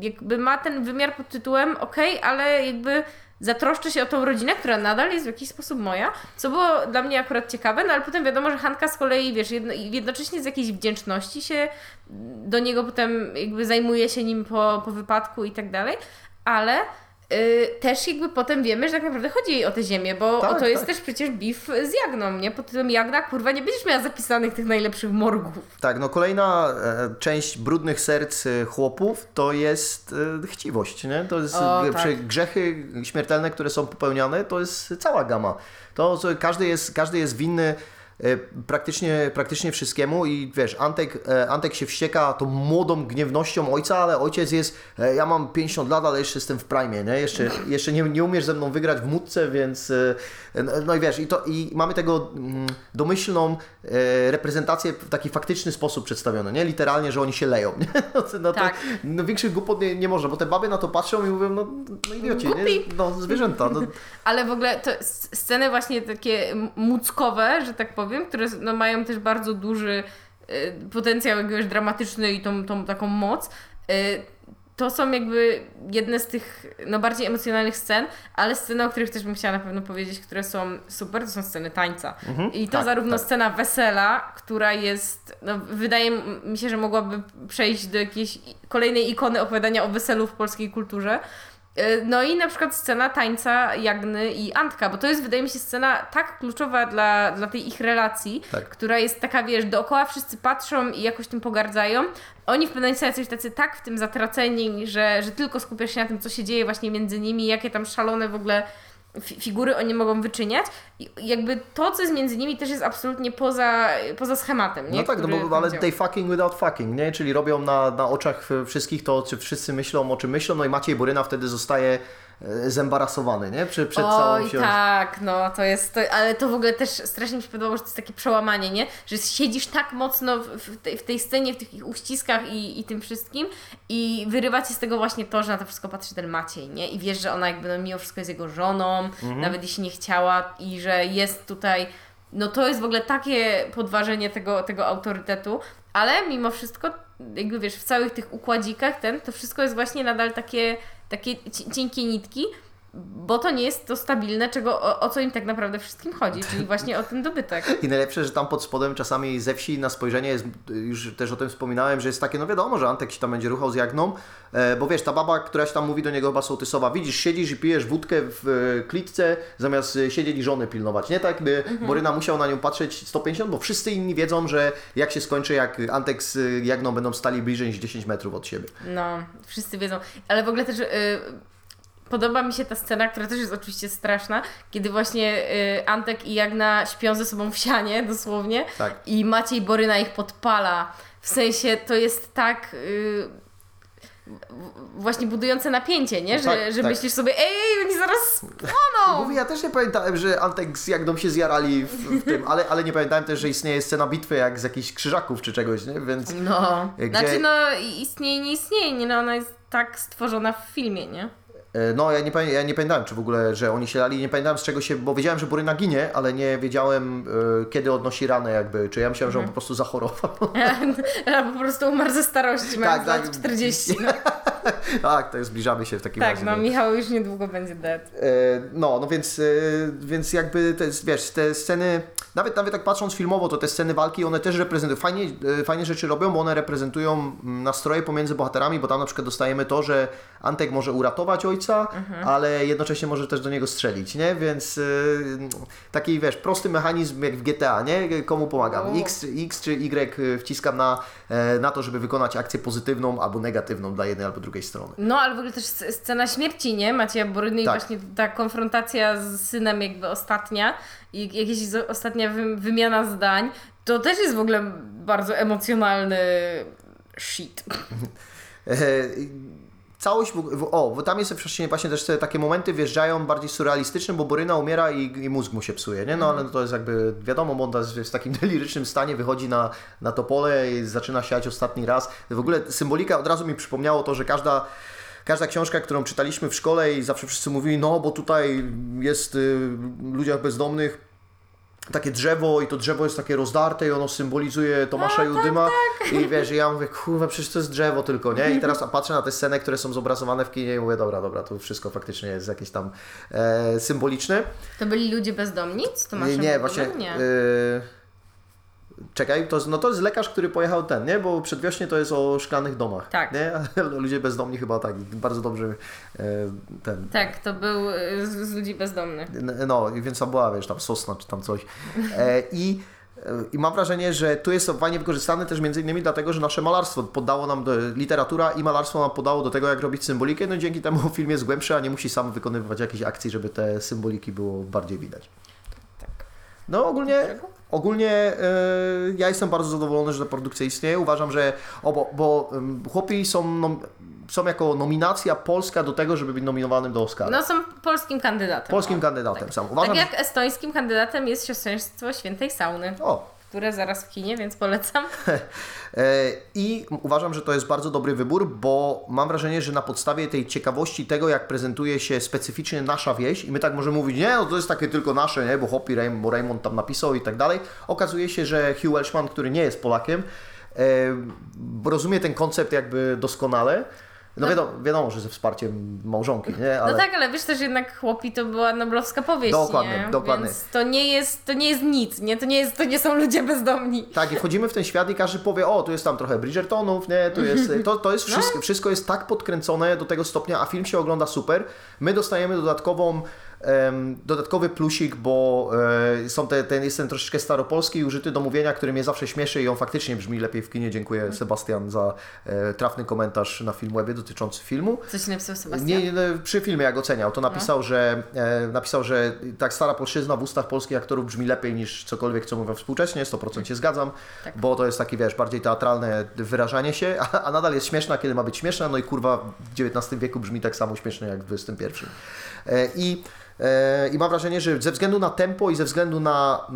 jakby ma ten wymiar pod tytułem okej, okay, ale jakby zatroszczę się o tą rodzinę, która nadal jest w jakiś sposób moja, co było dla mnie akurat ciekawe, no ale potem wiadomo, że Hanka z kolei, wiesz, jedno, jednocześnie z jakiejś wdzięczności się do niego potem jakby zajmuje się nim po, po wypadku i tak dalej, ale... Yy, też jakby potem wiemy, że tak naprawdę chodzi jej o tę ziemię, bo tak, o to jest tak. też przecież beef z Jagną, nie? Pod tym Jagna, kurwa, nie będziesz miała zapisanych tych najlepszych morgów. Tak, no kolejna e, część brudnych serc chłopów to jest e, chciwość, nie? To jest o, tak. grzechy śmiertelne, które są popełniane, to jest cała gama. To co, każdy jest, każdy jest winny Praktycznie, praktycznie wszystkiemu i wiesz, Antek, Antek się wścieka tą młodą gniewnością ojca, ale ojciec jest, ja mam pięćdziesiąt lat, ale jeszcze jestem w prime, nie? Jeszcze, jeszcze nie, nie umiesz ze mną wygrać w mutce, więc no i wiesz, i, to, i mamy tego domyślną reprezentację w taki faktyczny sposób przedstawioną, nie? Literalnie, że oni się leją, nie? No, no to tak. no, większych głupot nie, nie można, bo te baby na to patrzą i mówią, no, no idioci, nie? No zwierzęta. No. Ale w ogóle to sceny właśnie takie muckowe, że tak powiem, które no, mają też bardzo duży y, potencjał jakiegoś dramatyczny i tą, tą taką moc. Y, to są jakby jedne z tych no, bardziej emocjonalnych scen, ale sceny, o których też bym chciała na pewno powiedzieć, które są super, to są sceny tańca. Mhm, I to tak, zarówno tak. scena wesela, która jest, no, wydaje mi się, że mogłaby przejść do jakiejś kolejnej ikony opowiadania o weselu w polskiej kulturze. No i na przykład scena tańca Jagny i Antka, bo to jest, wydaje mi się, scena tak kluczowa dla, dla tej ich relacji, tak. która jest taka, wiesz, dookoła wszyscy patrzą i jakoś tym pogardzają. Oni w pewnym momencie są tacy tak w tym zatraceni, że, że tylko skupiasz się na tym, co się dzieje właśnie między nimi, jakie tam szalone w ogóle fi- figury oni mogą wyczyniać. I jakby to, co jest między nimi, też jest absolutnie poza, poza schematem, nie? No tak, który no bo ale they fucking without fucking, nie? Czyli robią na, na oczach wszystkich to, czy wszyscy myślą o czym myślą, no i Maciej Boryna wtedy zostaje zembarasowany, nie? Przed, przed całą Oj, tak, no to jest, to, ale to w ogóle też strasznie mi się podobało, że to jest takie przełamanie, nie? Że siedzisz tak mocno w, w, tej, w tej scenie, w tych ich uściskach i, i tym wszystkim i wyrywacie z tego właśnie to, że na to wszystko patrzy ten Maciej, nie? I wiesz, że ona jakby no, mimo wszystko jest jego żoną, mhm. nawet jeśli nie chciała i że jest tutaj, no to jest w ogóle takie podważenie tego, tego autorytetu, ale mimo wszystko, jakby wiesz, w całych tych układzikach ten, to wszystko jest właśnie nadal takie takie cienkie nitki bo to nie jest to stabilne, czego, o, o co im tak naprawdę wszystkim chodzi, czyli właśnie o ten dobytek. I najlepsze, że tam pod spodem czasami ze wsi na spojrzenie jest, już też o tym wspominałem, że jest takie, no wiadomo, że Antek się tam będzie ruchał z Jagną, bo wiesz, ta baba, któraś tam mówi do niego chyba sołtysowa, widzisz, siedzisz i pijesz wódkę w klitce, zamiast siedzieć i żony pilnować, nie tak? Gdy mhm. Boryna musiał na nią patrzeć sto pięćdziesiąt, bo wszyscy inni wiedzą, że jak się skończy, jak Antek z Jagną będą stali bliżej niż dziesięć metrów od siebie. No, wszyscy wiedzą, ale w ogóle też... Yy... Podoba mi się ta scena, która też jest oczywiście straszna, kiedy właśnie y, Antek i Jagna śpią ze sobą w sianie, dosłownie, tak. I Maciej Boryna ich podpala. W sensie to jest tak y, właśnie budujące napięcie, nie? Że, tak, że tak. Myślisz sobie, ej, oni zaraz spłoną! Mówi, ja też nie pamiętałem, że Antek z Jagną się zjarali w, w tym, ale, ale nie pamiętałem też, że istnieje scena bitwy jak z jakichś krzyżaków czy czegoś, nie? Więc... No, gdzie... znaczy no istnieje, nie istnieje, nie? No, ona jest tak stworzona w filmie, nie? No, ja nie, ja nie pamiętałem, czy w ogóle, że oni się lali, nie pamiętałem z czego się, bo wiedziałem, że Boryna ginie, ale nie wiedziałem, y, kiedy odnosi ranę jakby, czy ja myślałem, że on po prostu zachorował. Albo po prostu umarł ze starości, mając tak, lat tak. czterdzieści. No. Tak, to jest, zbliżamy się w takim tak, razie. Tak, no Michał już niedługo będzie dead. No, no więc, więc jakby, te, wiesz, te sceny, nawet nawet tak patrząc filmowo, to te sceny walki, one też reprezentują, fajnie, fajnie rzeczy robią, bo one reprezentują nastroje pomiędzy bohaterami, bo tam na przykład dostajemy to, że Antek może uratować ojca, mhm. ale jednocześnie może też do niego strzelić, nie? Więc taki, wiesz, prosty mechanizm jak w G T A, nie? Komu pomagam? U. X, X czy Y wciskam na, na to, żeby wykonać akcję pozytywną albo negatywną dla jednej albo drugiej strony. No, ale w ogóle też scena śmierci, nie? Macieja Boryny i tak. Właśnie ta konfrontacja z synem jakby ostatnia i jakaś ostatnia wymiana zdań, to też jest w ogóle bardzo emocjonalny shit. Całość, w, o, bo tam jest właśnie też te takie momenty wjeżdżają bardziej surrealistyczne, bo Boryna umiera i, i mózg mu się psuje, nie? No ale to jest jakby, wiadomo, bo on jest w takim delirycznym stanie, wychodzi na, na to pole i zaczyna siać ostatni raz. W ogóle symbolika od razu mi przypomniało to, że każda Każda książka, którą czytaliśmy w szkole i zawsze wszyscy mówili, no bo tutaj jest y, ludziach bezdomnych, takie drzewo i to drzewo jest takie rozdarte i ono symbolizuje Tomasza a, Judyma tak, tak. I wiesz, ja mówię, kurwa, przecież to jest drzewo tylko, nie? I teraz patrzę na te sceny, które są zobrazowane w kinie i mówię, dobra, dobra, to wszystko faktycznie jest jakieś tam e, symboliczne. To byli ludzie bezdomni? Z Tomaszem nie, właśnie... Nie. Y, Czekaj, to, no to jest lekarz, który pojechał ten, nie? Bo Przedwiośnie to jest o szklanych domach. Tak. Nie? Ludzie bezdomni chyba tak, bardzo dobrze ten... Tak, to był z, z ludzi bezdomnych. No, więc tam była, wiesz, tam sosna czy tam coś. E, i, I mam wrażenie, że tu jest to fajnie wykorzystane też między innymi dlatego, że nasze malarstwo poddało nam, do, literatura i malarstwo nam podało do tego, jak robić symbolikę. No i dzięki temu film jest głębszy, a nie musi sam wykonywać jakichś akcji, żeby te symboliki było bardziej widać. Tak. No ogólnie... Ogólnie yy, ja jestem bardzo zadowolony, że ta produkcja istnieje. Uważam, że o, bo, bo um, Chłopi są, nom, są jako nominacja polska do tego, żeby być nominowanym do Oscara. No są polskim kandydatem. Polskim o, kandydatem tak. Sam. Uważam, tak jak estońskim kandydatem jest Siostrzeństwo Świętej Sauny. O. Które zaraz w kinie, więc polecam. I uważam, że to jest bardzo dobry wybór, bo mam wrażenie, że na podstawie tej ciekawości tego, jak prezentuje się specyficznie nasza wieś i my tak możemy mówić, nie, no to jest takie tylko nasze, nie, bo Chłopi, bo Reymont tam napisał i tak dalej. Okazuje się, że Hugh Welchman, który nie jest Polakiem, rozumie ten koncept jakby doskonale. No wiadomo, wiadomo, że ze wsparciem małżonki, nie? Ale... No tak, ale wiesz też jednak Chłopi to była noblowska powieść, dokładnie, nie? Dokładnie. Więc to nie jest, to nie jest nic, nie? To nie jest, to nie są ludzie bezdomni. Tak, i wchodzimy w ten świat i każdy powie, o, tu jest tam trochę Bridgertonów, nie? Tu jest, to, to jest wszystko, no. Wszystko jest tak podkręcone do tego stopnia, a film się ogląda super. My dostajemy dodatkową dodatkowy plusik, bo są te, ten, jest ten troszeczkę staropolski użyty do mówienia, który mnie zawsze śmieszy i on faktycznie brzmi lepiej w kinie. Dziękuję Sebastian za trafny komentarz na Filmwebie dotyczący filmu. Coś napisał Sebastian? Nie, nie, przy filmie jak oceniał, to napisał, no. że, napisał, że tak stara polszczyzna w ustach polskich aktorów brzmi lepiej niż cokolwiek, co mówią współcześnie. sto procent się zgadzam, tak. Bo to jest takie, wiesz, bardziej teatralne wyrażanie się, a, a nadal jest śmieszna, kiedy ma być śmieszna, no i kurwa w dziewiętnastym wieku brzmi tak samo śmiesznie jak w dwudziestym pierwszym. I I mam wrażenie, że ze względu na tempo i ze względu na,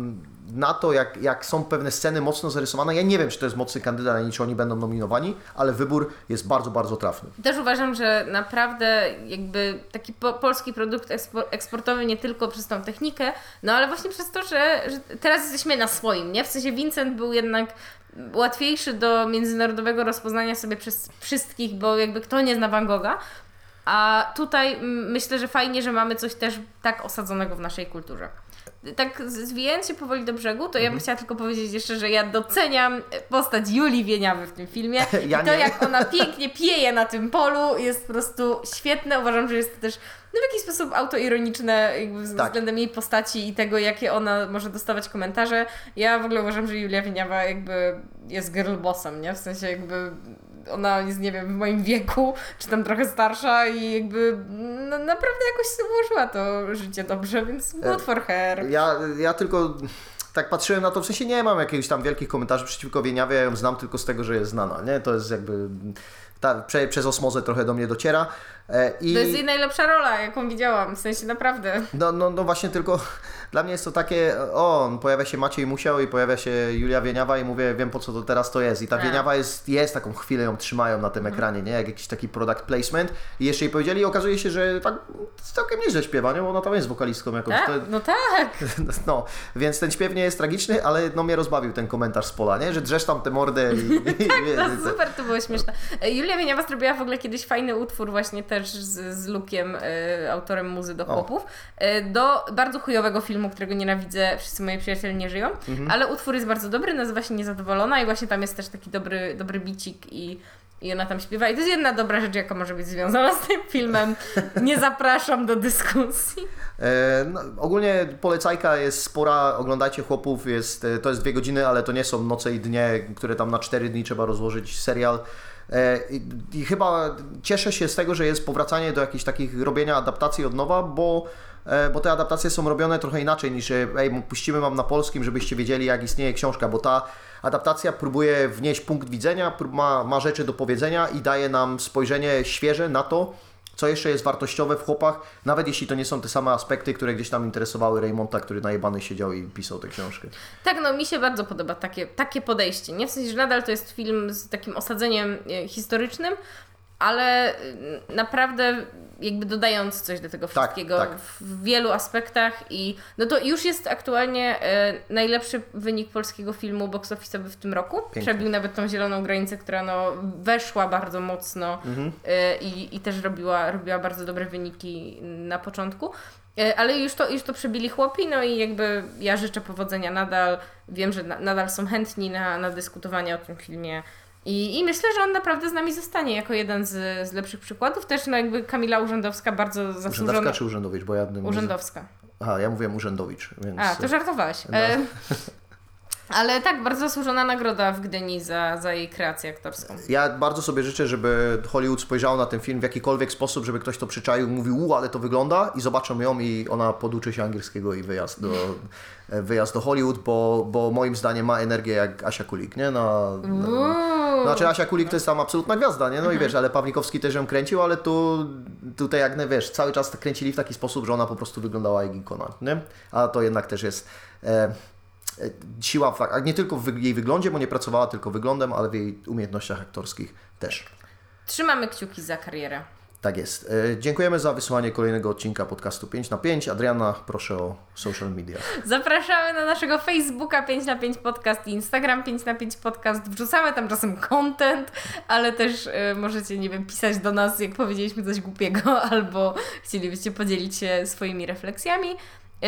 na to, jak, jak są pewne sceny mocno zarysowane, ja nie wiem, czy to jest mocny kandydat, ani czy oni będą nominowani, ale wybór jest bardzo, bardzo trafny. Też uważam, że naprawdę jakby taki po, polski produkt eksportowy nie tylko przez tą technikę, no ale właśnie przez to, że, że teraz jesteśmy na swoim, nie? W sensie Vincent był jednak łatwiejszy do międzynarodowego rozpoznania sobie przez wszystkich, bo jakby kto nie zna Van Gogha, A tutaj myślę, że fajnie, że mamy coś też tak osadzonego w naszej kulturze. Tak zwijając się powoli do brzegu, to mhm. ja bym chciała tylko powiedzieć jeszcze, że ja doceniam postać Julii Wieniawy w tym filmie. Ja I to nie. jak ona pięknie pieje na tym polu jest po prostu świetne. Uważam, że jest to też no, w jakiś sposób autoironiczne jakby tak. względem jej postaci i tego, jakie ona może dostawać komentarze. Ja w ogóle uważam, że Julia Wieniawa jakby jest girlbossem, nie? W sensie jakby... Ona jest, nie wiem, w moim wieku, czy tam trochę starsza i jakby no, naprawdę jakoś sobie ułożyła to życie dobrze, więc good for her. Ja, ja tylko tak patrzyłem na to, w sensie nie mam jakichś tam wielkich komentarzy przeciwko Wieniawie, ja ją znam tylko z tego, że jest znana, nie? To jest jakby... Ta, prze, przez osmozę trochę do mnie dociera. E, i... To jest jej najlepsza rola, jaką widziałam, w sensie naprawdę. No, no, no właśnie, tylko dla mnie jest to takie, o, pojawia się Maciej Musiał i pojawia się Julia Wieniawa i mówię, wiem po co to teraz to jest. I ta A. Wieniawa jest, jest, taką chwilę ją trzymają na tym hmm. ekranie, nie? Jak jakiś taki product placement. I jeszcze jej powiedzieli, okazuje się, że tak całkiem nieźle śpiewa, nie? Bo ona tam jest wokalistką jakąś. A, to... No tak! No, więc ten śpiew nie jest tragiczny, ale no mnie rozbawił ten komentarz z pola, nie? Że drzesz tam tę mordę i... Tak, no super, to było śmieszne. Julia Wieniawa zrobiła w ogóle kiedyś fajny utwór właśnie też z, z Lukiem, y, autorem muzy do chłopów, y, do bardzo chujowego filmu, którego nienawidzę, wszyscy moi przyjaciele nie żyją, mhm. ale utwór jest bardzo dobry, nazywa się Niezadowolona i właśnie tam jest też taki dobry, dobry bicik i, i ona tam śpiewa i to jest jedna dobra rzecz, jaka może być związana z tym filmem. Nie zapraszam do dyskusji. No, ogólnie polecajka jest spora, oglądajcie chłopów, jest, to jest dwie godziny, ale to nie są noce i dnie, które tam na cztery dni trzeba rozłożyć serial. I, I chyba cieszę się z tego, że jest powracanie do jakichś takich robienia adaptacji od nowa, bo, bo te adaptacje są robione trochę inaczej niż ej, puścimy wam na polskim, żebyście wiedzieli jak istnieje książka, bo ta adaptacja próbuje wnieść punkt widzenia, ma, ma rzeczy do powiedzenia i daje nam spojrzenie świeże na to, co jeszcze jest wartościowe w chłopach, nawet jeśli to nie są te same aspekty, które gdzieś tam interesowały Reymonta, który najebany siedział i pisał tę książkę. Tak, no mi się bardzo podoba takie, takie podejście, nie? W sensie, że nadal to jest film z takim osadzeniem historycznym, ale naprawdę jakby dodając coś do tego wszystkiego tak, tak. w wielu aspektach i no to już jest aktualnie e, najlepszy wynik polskiego filmu box office'owy w tym roku. Pięknie. Przebił nawet tą zieloną granicę, która no weszła bardzo mocno mhm. e, i, i też robiła, robiła bardzo dobre wyniki na początku. Ale już to, już to przebili chłopi, no i jakby ja życzę powodzenia nadal. Wiem, że na, nadal są chętni na, na dyskutowanie o tym filmie. I, I myślę, że on naprawdę z nami zostanie jako jeden z, z lepszych przykładów. Też no jakby Kamila Urzędowska bardzo zasłużona. Urzędowska czy Urzędowicz? Bo ja bym Urzędowska. Z... Aha, ja mówiłem Urzędowicz. Więc... A, to żartowałaś. No. E... Ale tak, bardzo zasłużona nagroda w Gdyni za, za jej kreację aktorską. Ja bardzo sobie życzę, żeby Hollywood spojrzał na ten film w jakikolwiek sposób, żeby ktoś to przyczaił i mówił, u, ale to wygląda i zobaczą ją i ona poduczy się angielskiego i wyjazd do, wyjazd do Hollywood, bo, bo moim zdaniem ma energię jak Asia Kulik, nie? Na, na, znaczy Asia Kulik to jest tam absolutna gwiazda, nie? No mhm. i wiesz, ale Pawlikowski też ją kręcił, ale tu tutaj jak, wiesz, cały czas kręcili w taki sposób, że ona po prostu wyglądała jak ikona, nie? A to jednak też jest... E, siła, nie tylko w jej wyglądzie, bo nie pracowała tylko wyglądem, ale w jej umiejętnościach aktorskich też. Trzymamy kciuki za karierę. Tak jest. Dziękujemy za wysłanie kolejnego odcinka podcastu pięć na pięć. Adrianna, proszę o social media. Zapraszamy na naszego Facebooka pięć na pięć podcast i Instagram pięć na pięć podcast. Wrzucamy tam czasem content, ale też y, możecie, nie wiem, pisać do nas, jak powiedzieliśmy coś głupiego, albo chcielibyście podzielić się swoimi refleksjami.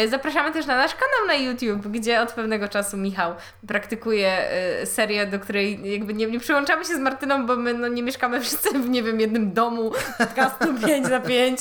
Zapraszamy też na nasz kanał na YouTube, gdzie od pewnego czasu Michał praktykuje serię, do której jakby nie, nie przyłączamy się z Martyną, bo my no, nie mieszkamy wszyscy w, nie wiem, jednym domu podcastu pięć na pięć.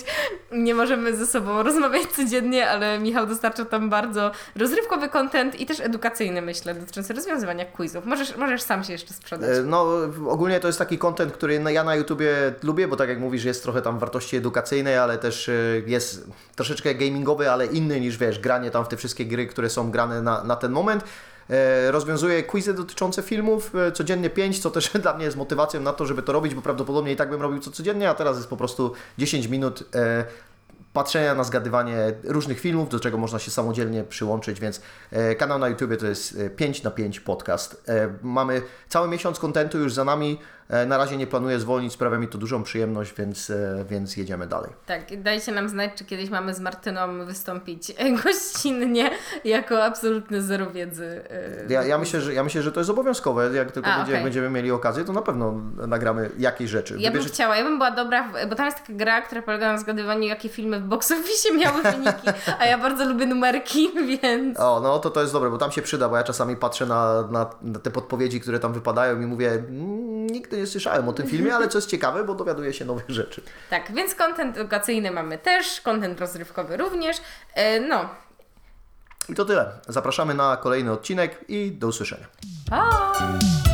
Nie możemy ze sobą rozmawiać codziennie, ale Michał dostarcza tam bardzo rozrywkowy content i też edukacyjny, myślę, dotyczący rozwiązywania quizów. Możesz, możesz sam się jeszcze sprzedać. No ogólnie to jest taki content, który ja na YouTubie lubię, bo tak jak mówisz, jest trochę tam wartości edukacyjnej, ale też jest troszeczkę gamingowy, ale inny niż wiesz, granie tam w te wszystkie gry, które są grane na, na ten moment. E, rozwiązuję quizy dotyczące filmów, e, codziennie pięć, co też dla mnie jest motywacją na to, żeby to robić, bo prawdopodobnie i tak bym robił co codziennie, a teraz jest po prostu dziesięć minut e, patrzenia na zgadywanie różnych filmów, do czego można się samodzielnie przyłączyć, więc e, kanał na YouTubie to jest pięć na pięć podcast. E, mamy cały miesiąc kontentu już za nami, Na razie nie planuję zwolnić, sprawia mi to dużą przyjemność, więc, więc jedziemy dalej. Tak, dajcie nam znać, czy kiedyś mamy z Martyną wystąpić gościnnie jako absolutny zero wiedzy. Ja, ja, myślę, że, ja myślę, że to jest obowiązkowe. Jak tylko A, będzie, okay. jak będziemy mieli okazję, to na pewno nagramy jakieś rzeczy. Ja Wybierze... bym chciała, ja bym była dobra, w, bo tam jest taka gra, która polega na zgadywaniu, jakie filmy w box office miały wyniki, a ja bardzo lubię numerki, więc... O, no to to jest dobre, bo tam się przyda, bo ja czasami patrzę na, na, na te podpowiedzi, które tam wypadają i mówię, nigdy nie słyszałem o tym filmie, ale co jest ciekawe, bo dowiaduję się nowych rzeczy. Tak, więc content edukacyjny mamy też, content rozrywkowy również, e, no. I to tyle. Zapraszamy na kolejny odcinek i do usłyszenia. Pa!